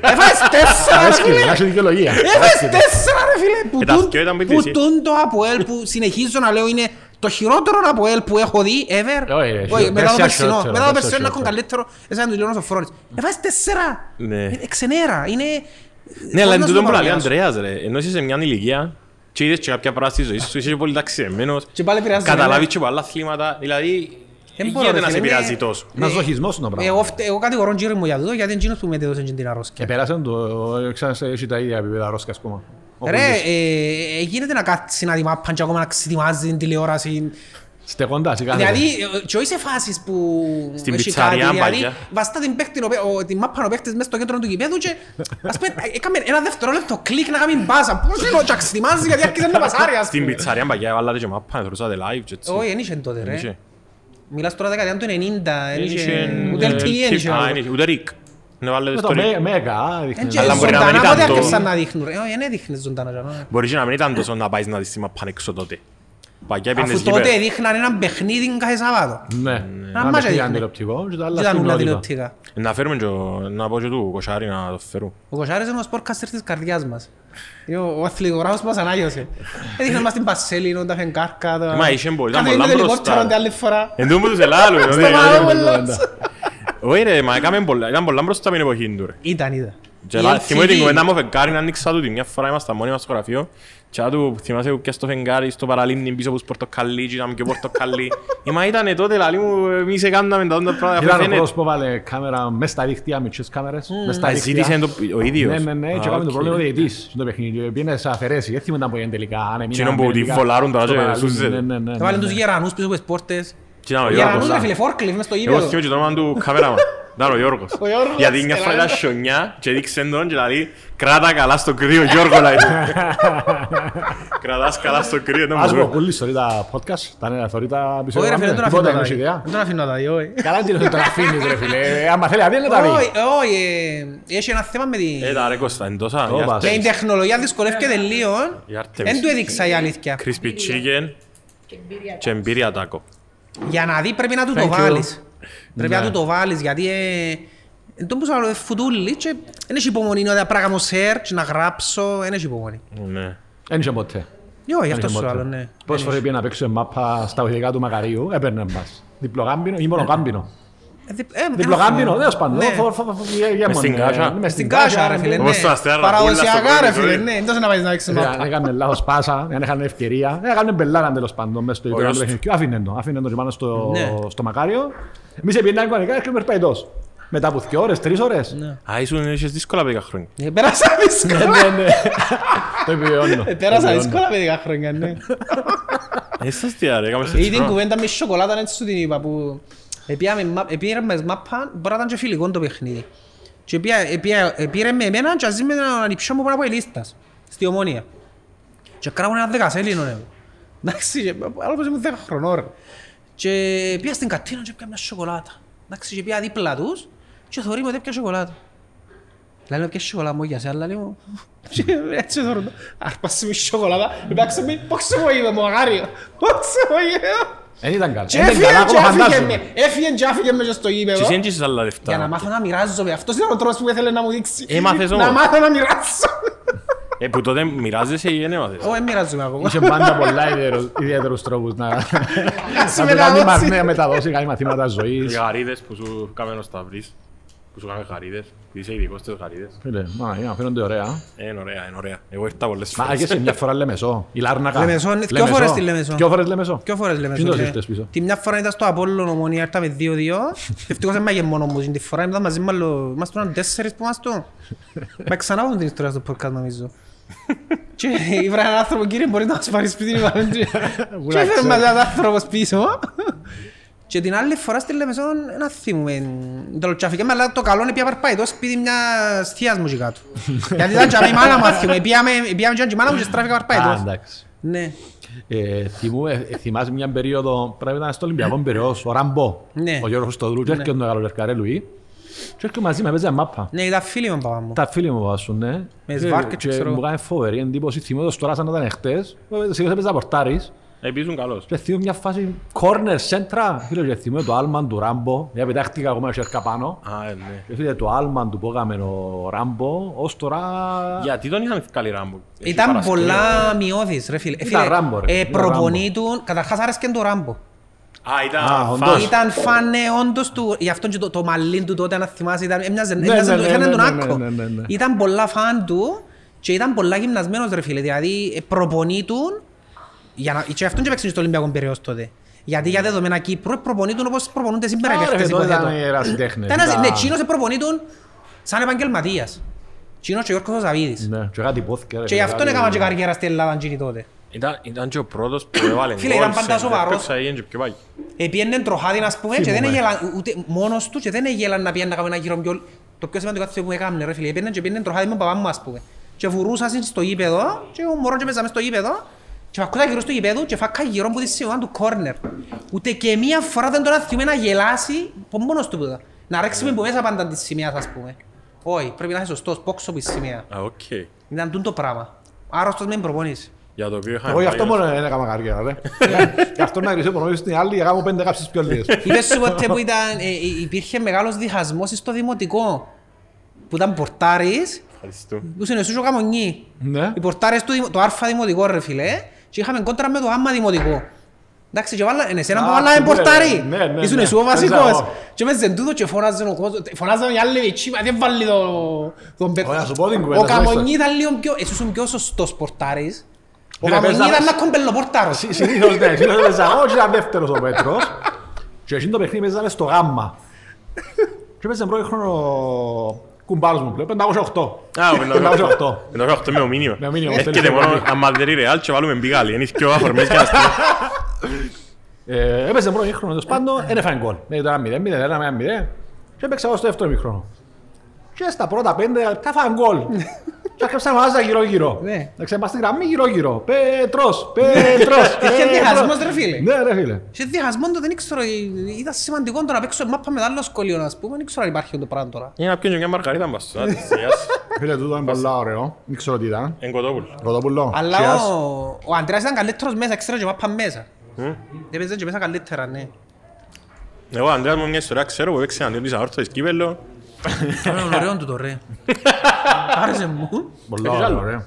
Έφαγες τέσσερα ρε φίλε. Που τούν το Apoel που συνεχίζω να λέω είναι το χειρότερο Apoel που έχω δει ever. Μετά το περσινό. Μετά το περσινό να έχω καλύτερο. Εσάς να του λιώνω στο φρόνις. Έφαγες τέσσερα. Ξενέρα. Ναι, αλλά είναι τούτο που λέει Ανδρέας ρε. Ενώ είσαι σε μια ηλικία και είδες και κάποια πράγματα στη ζωή σου, είσαι πολύ ταξιμένος, καταλάβεις και πολλά θλήματα, δηλαδή γίνεται να σε πειράζει τόσο. Να ζοχισμός είναι το πράγμα. Εγώ κατηγορώ γύρω μου για αυτό, γιατί εκείνος που με έδωσε την αρρώσκια. Επέρασαν το, ξανά έχει τα ίδια επίπεδα αρρώσκια, ας πούμε. Ρε, γίνεται να κάτσει να δημάπαν και ακόμα να ξετοιμάζει την τηλεόραση. Στεγόντας, δηλαδή, και όχι σε φάσεις που στην πιτσαρία, δηλαδή, βαστά την μάπα να παίχτες μέσα στο κέντρο του γηπέδου και ας πούμε, έκαμε ένα δευτερόλεπτο κλικ να κάνει μπάσα. Πώς είναι ο Τζαξτιμάζης γιατί άρχισε να πασάρει, ας πούμε. Στην πιτσαρία, παγιά, βάλατε και μάπα, να θρούσατε live και έτσι. Όχι, ένιχεν τότε, ρε. Μιλάς τώρα δεκαετία του 90, ούτε LTE ένιχεν. Ούτε RIC. Μέγα, δείχνεις. Αλλά μπορεί να μην ήταν το... Μπορείς να μην ήταν τόσο να πάει να δεις τη μάπα έξω τότε. Αφού τότε δείχναν έναν παιχνίδι κάθε Σαββάτο. Ναι, ένα παιχνίδι ήταν τηλεοπτικό και τα άλλα στην τηλεοπτικά. Να φέρουμε και να πω και του Κοσάρη να το φέρουν. Ο Κοσάρης είναι ο σπορκάστερ της καρδιάς μας. Ο αθλητογράφος μας ανάγιωσε. Έδειχναν μας την Πασσέλινο, τα Φενκάρκα. Μα είσαι πολύ, ήταν πολλά μπροστά. Εν τούμπου τους ελάλους. Όχι ρε, μα ήταν πολλά μπροστά με την εποχή του ρε. Ήταν. Θυμώ την κουβέντα μου φεγγάρι να ανοίξα του τη μια φορά είμαστε μόνοι μας στο γραφείο και άτου θυμάσαι που πια στο φεγγάρι, στο παραλίμνη πίσω από τους πορτοκαλί και ήταν και πορτοκαλί. Μα ήταν τότε, λαλί μου, εμείς έκαναμε τα όντα πράγματα. Ήταν ο πρώτος που βάλε κάμερα μες τα δίχτυα, μικρές κάμερες. Ζήτησε ο ίδιος. Ναι, και έκαμε το πρόβλημα διαιτής στο παιχνίδι. Πήγαινε σε αφαιρέσει, δεν θυμούνταν που έγινε τελικά. Και είναι που τη βολάρουν τώρα και σούζεται. Θα βάλουν τους γερανούς πίσω από τις πόρτες. Γερανούς με φιλεφόρκλιφ μες στο ίδιο. Ήταν ο Γιώργος, γιατί μια φορά ήταν σιωνιά και δείξε τον και δηλαδή κράτα καλά στο κρύο Γιώργο. Κρατάς καλά στο κρύο. Ας πω πολύ σωρήτα podcast, ήταν σωρήτα επεισόδια. Όχι ρε φίλε, δεν τον αφήνω τα δύο. Καλά τι τον αφήνεις ρε φίλε, άμα θέλει να τα δύο. Όχι, έχει ένα θέμα με την... Ήταν ρε Κώστα, εν τόσα. Με την τεχνολογία δυσκολεύκεται λίγο, δεν του έδειξα η αλήθεια. Crispy chicken και εμπύρια τάκο. Για να δει πρέπει να του το βάλεις. Πρέπει να του το βάλεις γιατί το μπορούσα να φουτούλει και δεν έχει υπομονή να πράγμα search, να γράψω, δεν έχει υπομονή. Ναι. Δεν είχε ποτέ. Ιω, γι' αυτό σου άλλο, ναι. Πώς φορές πήγαινε να παίξω μάπα στα οδηγικά του Μακαρίου, έπαιρνε μας. Διπλογάμπινο ή μονογάμπινο. Διπλογάμπινο, δεν ως πάντων. Μες στην κάσα ρε φίλε, ναι. Παραδοσιακά ρε φίλε, ναι. Εντός να πάει να παίξεις μάπα. Έκαμε λάθος πάσα, έκαμε ευκαιρία. Έκαμε μπελάραν τέλος πάντων μες στο ιδρύο του παιχνιδιού. Αφήνε το πάνω στο Μακάριο. Εμείς επινάνε κονικά και μερπάει τόσο. Μετά που 2 ώρες, 3 ώρες. Α, ήσουν είχες δύσκολα 10 χρόνια. Πέρασα δύσκολα. Το επιβιώνω. Πέρασα δύσκολα 10 χρόνια, ναι. Είσαι αστεία ρε, έκαμε σε τσιπρό. Ή την κουβέντα με σοκολάτα, έτσι σου την είπα, που επήραμε μάπα, μπορεί να ήταν και φιλικό το παιχνίδι. Και επήραμε εμένα και αζήμαι να ανιψώ μου πάνω από η λίστας, στη Ομόνια. Και κράβουν ένα 10 σέλινο, εντάξει, άλλος ήμουν 10 χρονών. Και πήγα στην κατίνα και πήγα μια σοκολάτα. Εντάξει, και πήγα δίπλα τους και θωρεί μου ότι έπια σοκολάτα. Λάλη μου, ποια σοκολάτα μου για σε άλλα, λέει μου. Έτσι θωρώ, αρπάσε μου σοκολάτα, εντάξει μου, πώς σου βοήθω μου αγάριο, πώς σου βοήθω. Δεν ήταν καλά, ακόμα φαντάζομαι. Έφυγε και άφηκε μέσα στο γήπεδο για να μάθω να μοιράζομαι. Αυτός ήταν ο τρόπος που ήθελε να μου δείξει, να μάθω να μοιράζομαι. Που τότε μοιράζεσαι ή δεν έμαθες. Όχι, μοιράζομαι ακόμα. Είχε πάντα πολλά ιδιαίτερους τρόπους να μεταδώσει κάνει μαθήματα ζωής. Οι γαρίδες που σου κάμε νοσταυρείς, που σου κάμε γαρίδες, που είσαι ειδικός στους γαρίδες. Φίλε, φαίνονται ωραία. Είναι ωραία. Εγώ ήρθα πολλές φορές. Μα, και σε μια φορά Λεμεσό, η Λάρνακα. Λεμεσό, δυο φορές τη Λεμεσό. Δυο φορές Λεμεσό. Τη μια φορά ήταν στο Απόλλων Ομονία, ήρθαμε 2-2. Ευτυχώς δεν μάγε μόνο μου την φορά, μετά μαζί μάλλον, μας τούναν 4 που μας τούν. Μα ξανάβουν την ιστορία στο podcast νομίζω. Και ήβρα έναν άνθρωπο, κύριε, μπορεί να μας πάρει σπίτι. Και έφερε μαζί έναν άνθρωπος πίσω. Και την άλλη φορά στη Λεμεσό να θυμούμε. Τελοτσιαφήκαμε, αλλά το καλό είναι πια παρπάει το σπίτι μιας θείας μου και κάτω. Γιατί ήταν και η μάνα μας θυμούμε, πήγαμε και η μάνα μου και στράφηκα παρπάει το. Ναι. Θυμάσαι μια περίοδο, πρέπει να ήταν στο Ολυμπιακό περίοδος, ο Ραμπό, ο Γιώργος Χριστοδουλού και έρχεται ο Γαλολερκαρέ Λουί. Και έρχομαι μαζί με παίζαμε μάπα. Ναι, ήταν φίλοι μου παπά μου. Τα φίλοι μου παπά σου, ναι. Με σβάρκετ, ξέρω. Και μου κάνει φοβερή εντύπωση, θυμώ το στοράσαν όταν εχτες. Συνήθως έπαιζα πορτάρις Επίσης καλός. Και θυμούν μια φάση corner, σέντρα. Φίλε, θυμούν το άλμαν του Ράμπο. Μια πετάχτηκα ακόμα σέρκα πάνω. Και φίλε, το άλμαν του πόγαμε ο Ράμπο. Ως τώρα... Γιατί τον είχαν καλή Ράμπο. Ήταν πολλά μειώδης ρε φίλε. Ήταν Ράμπο ρε. Προπονείτουν, καταρχάς άρεσκαν το Ράμπο. Ήταν φαν όντως του, γι' αυτό και το μαλλί του τότε, αν θυμάσαι, είχαν τον άκκο. Ήταν πολλά φαν του και ήταν πολλά γυμνασμένος ρε φίλε, δηλαδή προπονείτουν, και αυτόν και παίξουν στο Ολυμπιακό Πειραιώς τότε. Γιατί για δεδομένα Κύπρου προπονείτουν όπως προπονούνται σήμερα και αυτές υποθέτω. Ήταν ιεράς τέχνες. Ναι, Τσίνος προπονείτουν σαν επαγγελματίας. Τσίνος και Γιώργος ο Σαβίδης. Και γι' αυτόν έκαναν και καριέρα στην Ελλάδα τότε. Ήταν και ο πρώτος που έβαλε γκολ σε έγινε και πιο πάλι. Επιέννεν τροχάδι να σπούμε και δεν έγελαν ούτε μόνος του και δεν έγελαν να πιένουν να κάνουν ένα γύρο πιο... Το πιο σημαντικό κάθε που έκαναν ρε φίλε, επιέννεν τροχάδι με τον παπά μου ας πούμε. Και βουρούσαν στο γήπεδο και ο μωρός και παίζαμε στο γήπεδο και φακούσα γύρω στο γήπεδο και φάκα γύρω που δεις του κόρνερ. Ούτε και μία φορά δεν τον αθιούμε να γελάσει μόνος του πούτα. Να ρέξουμε που μέσα πάντα της σημείας ας πούμε. Όχι, πρέπει να είσαι σωστός, πόξω που σημεία. Ήταν τούτο πράγμα. Άρρωστος με προπονείς. Εγώ γι' αυτό μόνο δεν έκανα καριέρα, ρε. Γι' αυτό να χρησιμοποιήσω στην άλλη για κάμω 5 κάψεις πιο λίγες. Είπες σου ποτέ που υπήρχε μεγάλος διχασμός στο δημοτικό. Που ήταν πορτάρις, που συναισθούσαν καμονί. Οι πορτάρες το αρφα δημοτικό ρε φίλε και είχαμε κόντρα με το άμα δημοτικό. Εντάξει, και εσένα που βάλαμε πορτάρι, ήσουν εσύ ο βασικός. Και μέσα σε τούτο και φωνάζαμε οι άλλοι βιτσί, μα δεν βάλει τον πέτρο. Ο καμονί ήταν λίγο πιο... Εσύ ήσουν πιο σωστός πορτάρις. Ο Καμονί ήταν ένα κομπελοπορτάρος. Συνήθως ναι, συνήθως παίζαμε όχι ήταν δεύτερος ο Πέτρος. Και εκείνο το παιχνίδι παίζαμε στο γάμμα. Και παίζαμε πρώτη χρόνο κουμπάρος μου πλέον, 508. Με ο μήνυμα. Έρχεται μόνο αμαλτερή ρεάλ και βάλουμε μπιγάλι. Είναι πιο αφορμές και αστροί. Έπαιζαμε πρώτη χρόνο, τέλος πάντων, δεν έφαγε γκολ. Ήταν 1-0. Και έπαιξα εγώ στο δεύτερο μικρόνο. Και στα πρώτα 5 λεπτά φάγαν γκολ. Και άρχισα να βάζα γύρω-γύρω. Να ξεμπάς την γραμμή γύρω-γύρω. Πέτρος. Είχε διχασμός ρε φίλε. Ναι ρε φίλε. Είχε διχασμόν το δεν ήξερα. Ήταν σημαντικό να παίξω μάπα με άλλο σχολείο ας πούμε. Δεν ήξερα αν υπάρχει το πράγμα τώρα. Είναι να πιένει μια μαργαρίτα μας. Φίλε τούτο είναι πολλά ωραίο. Δεν ξέρω τι ήταν. Είναι κοτόπουλο. Αλλά ο Αντρέας ήταν καλύτερος μέσα. Ξέρω και μάπα μέσα. Δεν παίζαν και μέσα καλύτερα ναι. Εγώ ο Αντρέας μου μια ιστορία ξέρω που παίξε αντίον της Ανόρθωσης κύπελλο. Ήταν ωραίο του το ρε. Άρεσε μου. Πολλά ωραία.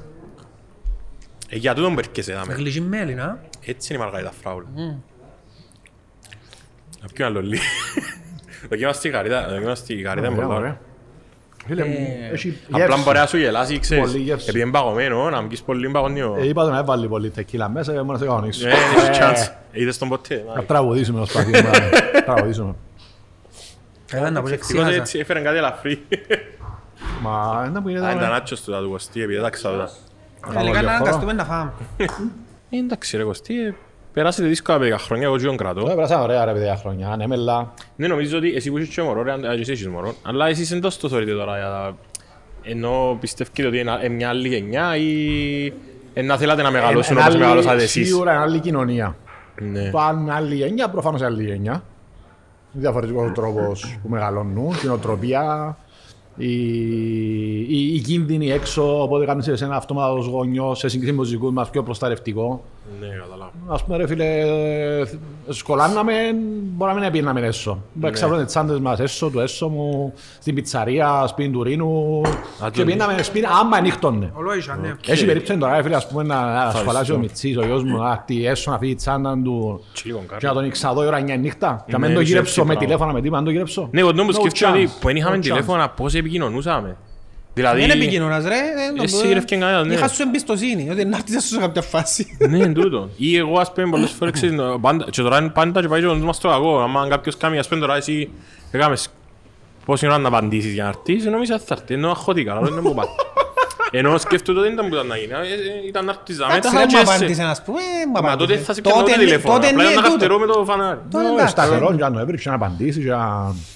Για τούτον πέρκεσαι δάμε. Γλυκή μέλι να. Έτσι είναι η μαργαρίτα φράουλα. Να πιω ένα λολί. Δοκίμαστε η καρύτα είναι πολύ ωραία. Απλά μπορεί να σου γελάσει, ξέρεις. Επειδή είναι παγωμένο, να μην κεις πολύ παγωνίο. Είπα τον έβαλε πολύ τεκίλα μέσα και μόνο σε κανονίξω. Είδες τον ποτέ. Να τραγουδήσουμε ως παγίδι. Τραγουδήσουμε. Ευτυχώς έτσι έφεραν κάτι ελαφρύ. Μα είναι που είναι τα νάτσος του τα του Κωστή, επειδή τα ξαφτά. Τελικά να αναγκαστούμε να φάμε. Εντάξει ρε Κωστή, περάσετε δύσκολα παιδικά χρόνια, εγώ και τον κρατώ. Περάσαμε ωραία ρε παιδικά χρόνια, ανέμελα. Ναι, νομίζω ότι εσύ που είσαι και μωρό, αν και είσαι μωρό, αλλά εσείς δεν τόσο θεωρείτε τώρα. Ενώ πιστεύετε ότι είναι μια άλλη γενιά ή να θέλατε να μεγαλώσουν όπως μεγαλώσατε εσείς. Σίγουρα είναι άλλη κοινωνία. Πάνε άλλη γενιά, προφανώς άλλη γενιά. Διαφορετικός τρόπος που μεγαλώνουν, η νοοτροπία, οι κίνδυνοι έξω. Οπότε κάνεις σε ένα αυτόματος γονιός, σε συγκρίση με τους δικούς μας, πιο προστατευτικό. Ναι, καταλάβω. Ας πούμε, ρε φίλε, σκολάναμε, μπορούμε να πίναμε έσω. Ναι. Ξαπλώνε τις άντες μας έσω, του έσω μου, στην πιτσαρία, σπίτι του Ρήνου. Και πίναμε σπίτι άμα νύχτωνε. Ολόγησαν, ναι. Έχει περίπτωση τώρα, ρε φίλε, ας πούμε, να σχολάσει ο Μιτσής, ο γιος μου, να τη έσω, να φύγει τσάντα του και να τον εξαδώ η ώρα 9 νύχτα. Και αν το γύρεψω με τηλέφωνα, με τίποτα, αν το γύρεψω. Ναι, εγώ νόμως σκεφτώ ότι που δεν είχαμε τηλέφωνα, πώς επικοινωνούσαμε. Δεν επικοινωνάς ρε, είχα σου εμπιστοσύνη, ότι να έρθεις σε κάποια φάση. Ναι, τούτο. Ή εγώ ας πούμε πολλές φορές ξέρεις, και τώρα είναι πάντα και πάει και κοντούς μας το κακό. Αν κάποιος κάνει, ας πούμε τώρα εσύ έκαμες πόση ώρα να απαντήσεις για να έρθεις, νομίζεις θα έρθει, ενώ αχωτικά, αλλά δεν μου πάει. Ενώ σκέφτομαι ότι δεν ήταν που ήταν να γίνει, ήταν να έρθεις τα μέτρα. Εντάξει, δεν μου απάντησαν ας πούμε, μου απάντησαν. Μα τότε θα σε πιάνω το τηλέφωνο, απλά να καπτερώ με το φανάρι. Στα λερό και αν το έπρεπε να απαντήσεις.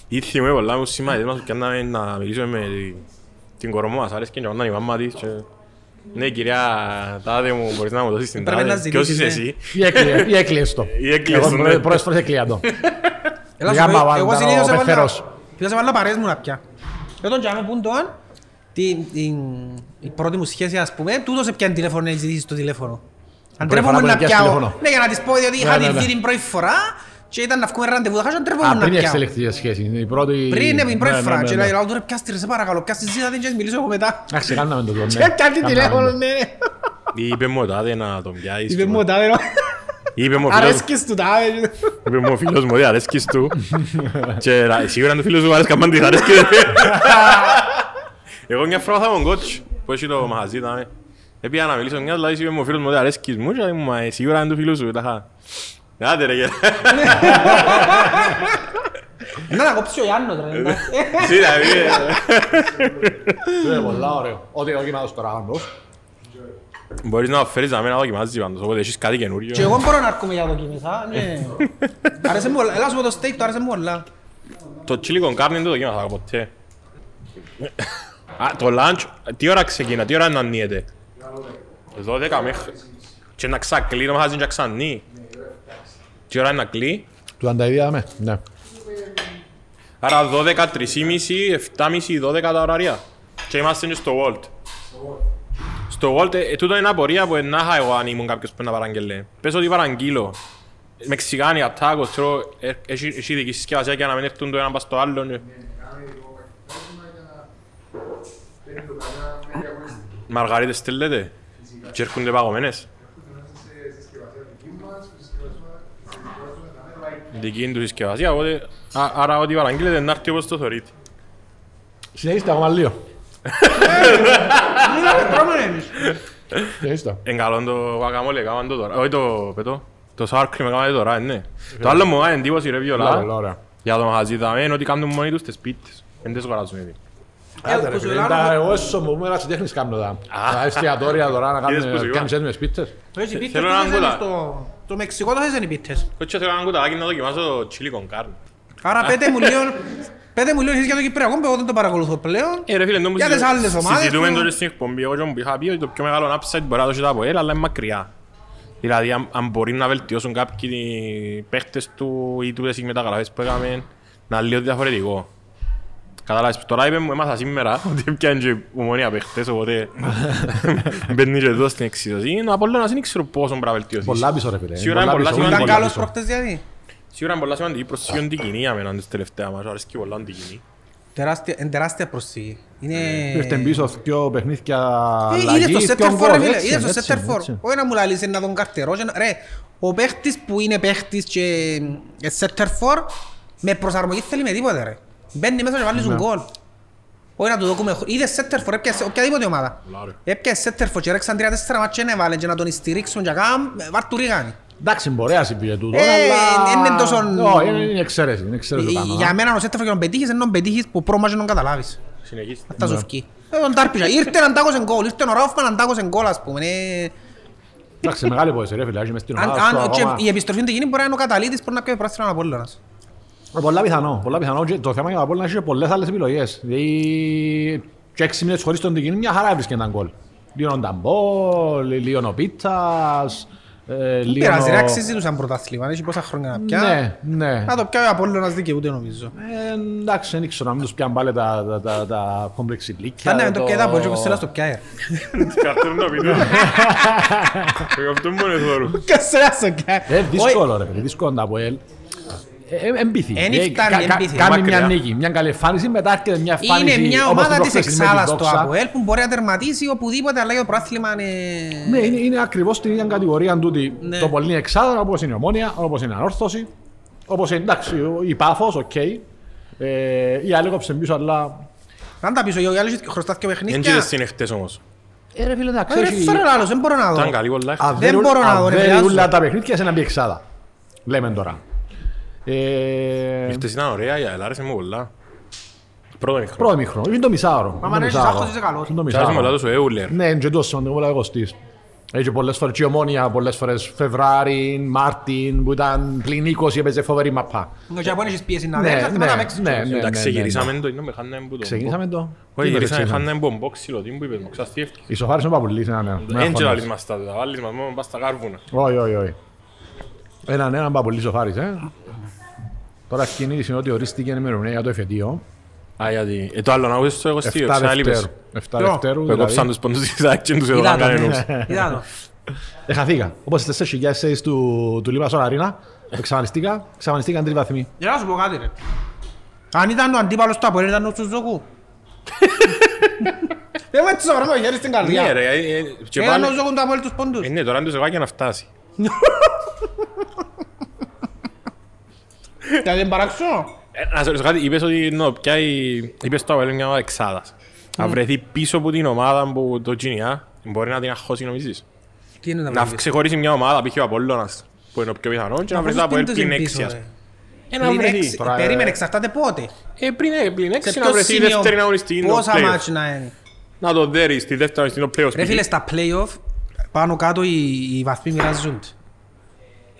Ήρθε με πολλά μου σημαντικά να μιλήσουμε με την κορμό μας αρέσκει και όταν η μάμα της και... Ναι κυρία, τάδε μου μπορείς να μου δώσεις την τάδε. Ποιος είσαι εσύ. Ή έκλειες το. Εγώ πρώτες φορές έκλεια το. Εγώ συνήθως έβαλα παρέες μου να πια. Και όταν κοιάμε πούν τον, η πρώτη μου σχέση ας πούμε, τούτος έπιαν τηλέφωνο να ζητήσεις το τηλέφωνο. Αντρέπομαι να πιάω. Ναι, για να της πω, διότι είχα τη δει την πρώτη φορά και ήταν να βγούμε ραντεβού. Αντρέπομαι να πιάω. Πριν έχεις ελεκτή για σχέση. Πριν την πρώτη φορά. Και λέω τώρα πιάστηρε, σε παρακαλώ. Πιάστηρε, ζήτα την και μιλήσω εγώ μετά. Άξε, κάναμε το δρόμο. Κάτι τηλέφωνο, ναι. Είπε μου τάδε να τον πιάσεις. Είπε μου τάδε. Αρέσκεις του τάδε. Είπε μου ο φίλος μου ότι αρέσκεις του. Και σίγουρα αν το φίλος μου αρέσκα πάντα αρέσκεται. Εγώ μια φορά θα μογκότσου. Που έχει το μαχαζί τάμε. Επία να μιλήσω μιας λάδης, είπε μου ο φίλος μου ότι αρέσκεις μου. Και μου σίγουρα αν το φίλος σου. Άντε ρε γελά. Να τα κόψει ο Ιάννος ρε. Σύρα πήγε. Είναι πολλά ωραίο. Ότι εγώ κοιμάτως τώρα γαμπρός. Μπορείς να φέρεις να με να δοκιμάζεις πάντως, οπότε έχεις κάτι καινούριο. Και εγώ μπορώ να έρχομαι για δοκιμήσα, ναι. Άρεσε μου όλα, έλα σου πω το steak του, άρεσε μου όλα. Το chili con carne δεν το δοκιμάσα ποτέ. Το lunch, τι ώρα ξεκινά, τι ώρα ανανύεται. Εδώ 12 μέχρι. Και να ξακλεί, να μαχάζουν και ξαννεί. Τι ώρα είναι να κλεί. Του ανταίδια με, ναι. Άρα 12, 3.30, 7.30, 12 τα ωράρια. Και είμαστε και στο World. Στο World, τούτο είναι απορία που να είχα εγώ αν ήμουν κάποιος που να παραγγελέ. Πες ότι παραγγείλω Μεξικάνια, τάκος, τρώω, έχει ειδική συσκευασία για να μην έρθουν το ένα πας στο άλλο. Μαργαρίτες στέλνετε και έρχονται παγωμένες. Δική του συσκευασία, άρα ό,τι παραγγείλετε να έρθει όπως το θεωρείτε. Συνεχίστε ακόμα λίγο. Εν καλόν το guacamole, έκαναν το τώρα. Όχι το πετώ, το sour cream έκαναν το τώρα, ναι. Το άλλο μου κάνει εντύπωση ρε βιολά. Για το μαχαζί δαμέν ότι κάνουν μόνοι τους τις σπίτες. Εν τες γοράζουν έτσι. Εγώ έσω μου πούμε ράξε τέχνης κάνω τα. Τα εστιατόρια τώρα να κάνεις έτοιμες σπίτες. Το Μεξικό το θέσαι είναι πίτες. Κότσο θέλω έναν κουταλάκι να δοκιμάσω το chili con carne. Άρα πέντε μου λιώνεις για το Κυπριακό, εγώ δεν το παρακολουθώ πλέον. Ρε φίλε, το συζητούμε τώρα στην εκπομπή, εγώ μου είχα πει ότι το πιο μεγάλο upside μπορεί να το έχει τα Αποέλ, αλλά είναι μακριά. Δηλαδή, αν μπορεί να βελτιώσουν κάποιοι παίχτες του ή τούτες οι μεταγραφές που έκαμε, να είναι λίγο διαφορετικό. Καταλάβεις, τώρα είπε μου, έμαθα σήμερα ότι έπιανε και Ομονία παίχτες, οπότε μπαίνει και εδώ στην εξίσωση. Ο Απολλώνας δεν ξέρω πόσο μπορεί να βελτιωθείς. Πολλά πίσω ρε φίλε. Σίγουρα είναι πολλά σημαντική προσοχή για την κοινή, αμένα τις τελευταία μας, αρέσκει πολλά την κοινή. Είναι τεράστια προσοχή. Ήρθεν πίσω δυο παιχνίδια αλλαγή, δυο γκολ, έτσι. Είδες το setter for, όχι να μου λαλείς να τον καρτερώ. Ρε, ο παίχτης που είναι παίχτης και setter for, με προσαρμογή θέλει με τίποτε ρε. Μπαίνει μέσα και βάλεις τον γκολ. Όχι να του δοκούμε, είδες setter for, έπιασε οποιαδήποτε ομάδα. Έπιασε setter for και ρέξαν 3-4 μάτσες να βάλουν και να τον στηρίξουν και να εντάξει, μπορεί να συμβεί τούτο, αλλά είναι εξαίρεση το κάνουμε. Για μένα ο Σέταφρος και τον πετύχεις, ενώ πετύχεις που πρόματς δεν τον καταλάβεις. Συνεχίστε. Αυτά σου φκεί. Τον τάρπισα. Ήρθε έναν τάκος εν γκολ, ήρθε ο Ράφμαν έναν τάκος εν γκολ, ας πούμε. Εντάξει, μεγάλη πόση ρε φίλε, μες την ομάδα σου ακόμα. Η επιστροφή δεν γίνει, μπορεί να είναι ο καταλήτης, μπορεί να πιέζει πράσινο Απόλλωνας. Πολλά πιθανό, πολλά πιθανό. Το θέμα για τον Απόλλωνα είναι πολλές άλλες επιλογές. Δηλαδή, και 6 μήνες χωρίς τον Τικίνη, μια χαρά έβρισκε έναν γκολ. Λίον Νταμπό, Λίον ο Πίτσας. Πειράζει ρε, αξίζει τους αν πρωτάθλημα, έχει πόσα χρόνια να πια. Να το πια ο Απόλλωνας δικαιούται νομίζω. Εντάξει, δεν ξέρω να μην τους πιάνε πάλι τα κόμπλεξ ηλίκια. Ναι, το πιάνε τα πόδια, όπως θέλας το πιάνε. Καρτέρουν το πιτούν. Αυτό μόνο εδώ. Καστράς το πιάνε. Δύσκολο ρε, δύσκολο να πω ελ. Εμπίθη. Κάνει μια νίκη, μια καλή εμφάνιση, μετά έρχεται μια εμφάνιση. Είναι μια ομάδα της εξάλλας το Αποέλ που μπορεί να τερματίσει οπουδήποτε, αλλά για το πρόθλημα είναι... Ναι, είναι ακριβώς την ίδια κατηγορία τούτη. Το πολύ είναι εξάλλα, όπως είναι η Ομόνια, όπως είναι η Ανόρθωση, όπως είναι η Πάφος, οκ. Η άλλη κόψε πίσω, αλλά... Αν τα πίσω, οι άλλοι χρωστάθηκε ο παιχνίδια. Εν είδες είναι χτες όμως. Ρε φίλε, δεν μπορώ να δω. Δεν μπορώ να δω. Δεν ούλα τα παιχνίδια σε να μπει εξάδα. Λέμε τώρα. Ήρθες ήταν ωραία, άρεσε μου πολλά. Πρώτο μήχρονο, είναι το μισάωρο. Μα αν έχεις άχος είσαι καλός. Άρεσε μου λάδος ο Έουλερ. Ναι, είναι και τόσο σημαντικό να κοστείς. Έχει πολλές φορές και η Ομόνια, πολλές φορές Φεβράριν, Μάρτιν, που ήταν πλην 20, έπαιζε φοβερή μαπά. Και από έχεις πίεση να δέξεις, θα με έξεις. Ναι, ξεκινήσαμε το, είναι με χάνναμε που το... Ξεκινήσαμε το. Όχι, γυρίσαμε χάνναμε που μποξιλο, τι μου είπες, μου ξαστιεύτηκε. Ισοφάρισαν παπουλής, έναν παπουλή σοφάρισε. Τώρα κινήθηκε ότι ορίστηκε η ημερομηνία για το εφετείο. Α, γιατί. Το άλλο να ακούσεις το εγώ στήριο, ξανά λείπες. 7 Δευτέρου, δηλαδή. Έκοψαν τους πόντους της Άκη και τους έδωγαν κανένας. Εχαθήκα. Όπως στις 4.000 εσείς του Λιβασόν Αρίνα, εξαφανιστήκαν τρεις βαθμοί. Για να σου πω κάτι ρε. Αν ήταν ο αντίπαλος του Αποέλ, ήταν ο Σουζόκου. Δεν με έτσι σοβαρό, χέρι στην καρδιά. Ήταν ο Σουζόκου του Αποέλ τους πόντους. Ναι, τώρα είναι το σεβάκι να φτάσει. Θα την παράξω. Να σε ρωτήσω κάτι, είπες ότι το Αποέλ είναι μια ομάδα εξάδας. Αν βρεθεί πίσω από την ομάδα που το κίνια, μπορεί να την αγχώσει νομίζεις. Να ξεχωρίσει μια ομάδα, π.χ. ο Απολλώνας, που είναι ο πιο πιθανόν, και να βρεθεί από πλην 6. Περίμενε, εξαρτάται πότε. Πλην 6 να βρεθεί η δεύτερη αγωνιστή. Πόσα μάτσου να είναι. Να το δέρεις στη δεύτερη αγωνιστή, το play-off. Ρε φίλε, στα play-off πάνω κάτω οι βαθμοί μοιράζονται.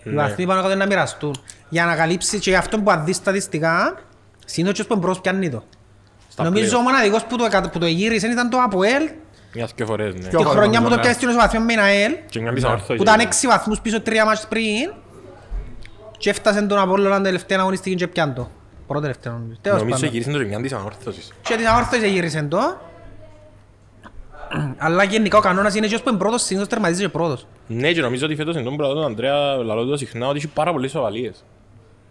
Οι βαθμοί πάνω κάτω είναι να μοιραστούν. Για να καλύψει και αυτό που αδείς στατιστικά, συνήθως που μπρος πιάνει το. Νομίζω ο μοναδικός που το γύρισε ήταν το Αποέλ. Μιας και φορές, ναι. Τη χρονιά που το πιάστηκε στο βαθμό με ένα ΑΕΛ, που ήταν 6 βαθμούς πίσω 3 μάτσες πριν, και έφτασε τον Απόλλωνα τελευταία αγωνιστική και πιάνε το. Πρώτα τελευταία αγωνιστική. Νομίζω γύρισαν το και μιαν της Ανόρθωσης. Και της Ανόρθωσης γύρισαν το. Αλλά γενικά ο κανόνας είναι και ώσπου πρώτος, συνήθως τερματίζει και πρώτος. Ναι, και νομίζω ότι φέτος είναι τον πρώτο τον Ανδρέα λαλώντας συχνά ότι έχει πάρα πολλές ισοβαλίες.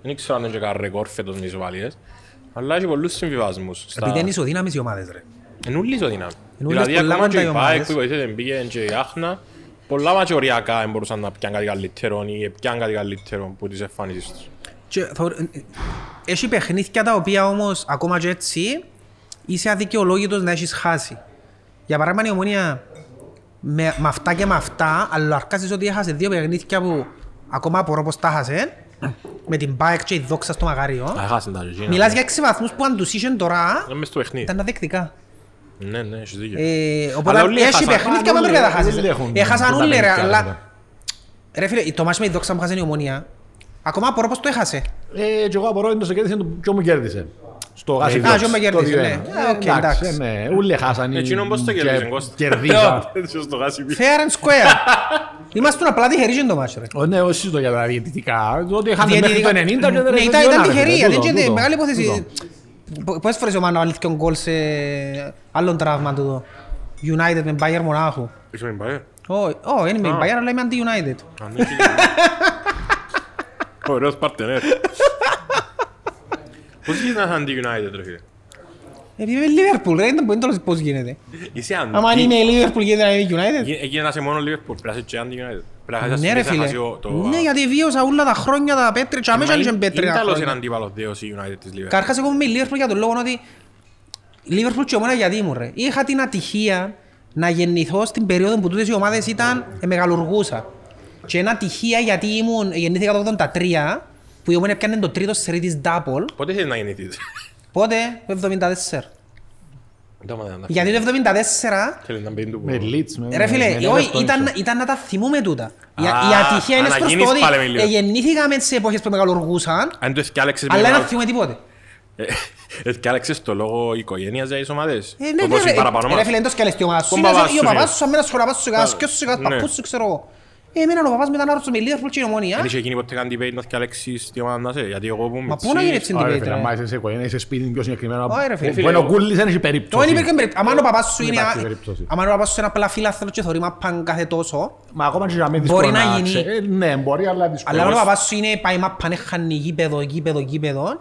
Δεν ξέρω αν είναι και κανένα ρεκόρ φέτος με ισοβαλίες. Αλλά έχει πολλούς συμβιβασμούς. Επειδή είναι ισοδύναμες οι ομάδες ρε. Είναι ούλοι ισοδύναμοι. Δηλαδή ακόμα και η ΠΑΕΚ που υποθέτει πήγαινε και η Άχνα, πολλά ματσοριακά μπορούσαν να πιάνε κάτι καλύτερο ή πιάνε κάτι καλύτερο που τις εμφανίσεις τους. Έχει παιχνίδια τα οποία όμως ακόμα και έτσι είσαι αδικαιολόγητος να έχεις χάσει. Για παράδειγμα η Ομονία με αυτά και με αυτά, αλλά αρκάσεις ότι έχασε δύο παιχνίδια που ακόμα απορώ πως τα έχασε, με την ΠΑΕΚ και η δόξα στο μαγαρίο. Μιλάς για 6 βαθμούς που αν τους είχαν τώρα ήταν αδεκτικά. Ναι, ναι, έχεις δίκιο. Οπότε έχει παιχνίδια που έπρεπε να χάσεις. Έχασαν όλοι ρε, αλλά... Ρε φίλε, το μάτσι με τη δόξα μου χάσε η Ομονία. Ακόμα απορώ πως το έχασε. Και εγώ απορώ, το σε κέρδισε, ποιο μου κέρδισε. Στο γάσι δόξα. Ποιο με κέρδισε, ναι. Εντάξει, ναι, ούλοι χάσαν οι... Εκείνον πώς το κέρδισε, κερδίζα. Fair and square. Ήμασταν απλά τυχεροί και το μάτσι ρε. Ναι, όχι το για διαιτητικά. Ότι χάσαμε μέχρι το 90 και πόσες φορές ο Μάνο αλήθηκε ο γκολ σε άλλον τραύμα τούτο. United με Bayern Μονάχου. Είσαι με Bayern? Όχι, είναι με Bayern αλλά είμαι anti-United. Ωραίος παρτενέρ. Πώς γίνεται να είσαι anti-United ρε φίλε? Επειδή είμαι Liverpool ρε, δεν το λέω πώς γίνεται. Είσαι anti-United. Άμα αν είμαι Liverpool γίνεται να είμαι United. Έγινε να είσαι μόνο Liverpool, πρέπει να είσαι και anti-United. Ναι ρε φίλε, ναι γιατί βίωσα όλα τα χρόνια τα πέτρια και αμέσως είχε πέτρια. Είναι τέλος είναι αντίπαλος δέος η United της Liverpool. Καρχάς εγώ είμαι η Liverpool για τον λόγο ότι Liverpool και ομόνα γιατί μου ρε. Είχα την ατυχία να γεννηθώ στην περίοδο που τούτες οι ομάδες ήταν μεγαλουργούσα. Και είναι ατυχία γιατί γεννήθηκα το 1983 που η ομόνα έπιανε το τρίτο σερί της Ντάπολ. Πότε θέλεις να γεννηθείς? Πότε, το 1974. Γιατί το 1974, ρε φίλε, ήταν να τα θυμούμε τούτα. Η ατυχία είναι σπρος το ότι γεννήθηκαμε τις εποχές που μεγαλουργούσαν, αλλά να θυμούμε τίποτε. Εθκάλεξες το λόγο οικογένειας για τις ομάδες, όπως είναι παραπάνω μας. Ρε φίλε, εντός κι άλλες τι ομάδας σου, ή ο παπάς σου, αμένα σου, ο παπάς σου, ο παππούς σου, ξέρω εγώ. Εμένα ο παπάς μετά να ρωτήσω με Liverpool και η Ομονία. Είχε γίνει ποτέ καν debate να θυκαλέξεις τι ομάδα να είσαι, γιατί εγώ που με τσί... Μα πού να γίνει έτσι debate ρε. Μα είσαι σε οικογένεια, είσαι σπίτι πιο συγκεκριμένα. Που είναι ο Κούλης δεν έχει περίπτωση. Αμάν ο παπάς σου είναι ένα απλά φιλάθλος και θωρεί μαππαν κάθε τόσο. Μα ακόμα και να μην δύσκολο να γίνει. Ναι, μπορεί αλλά δύσκολο. Αλλά ο παπάς σου είναι πάει μαππαν χάνει γήπεδο, γήπεδο.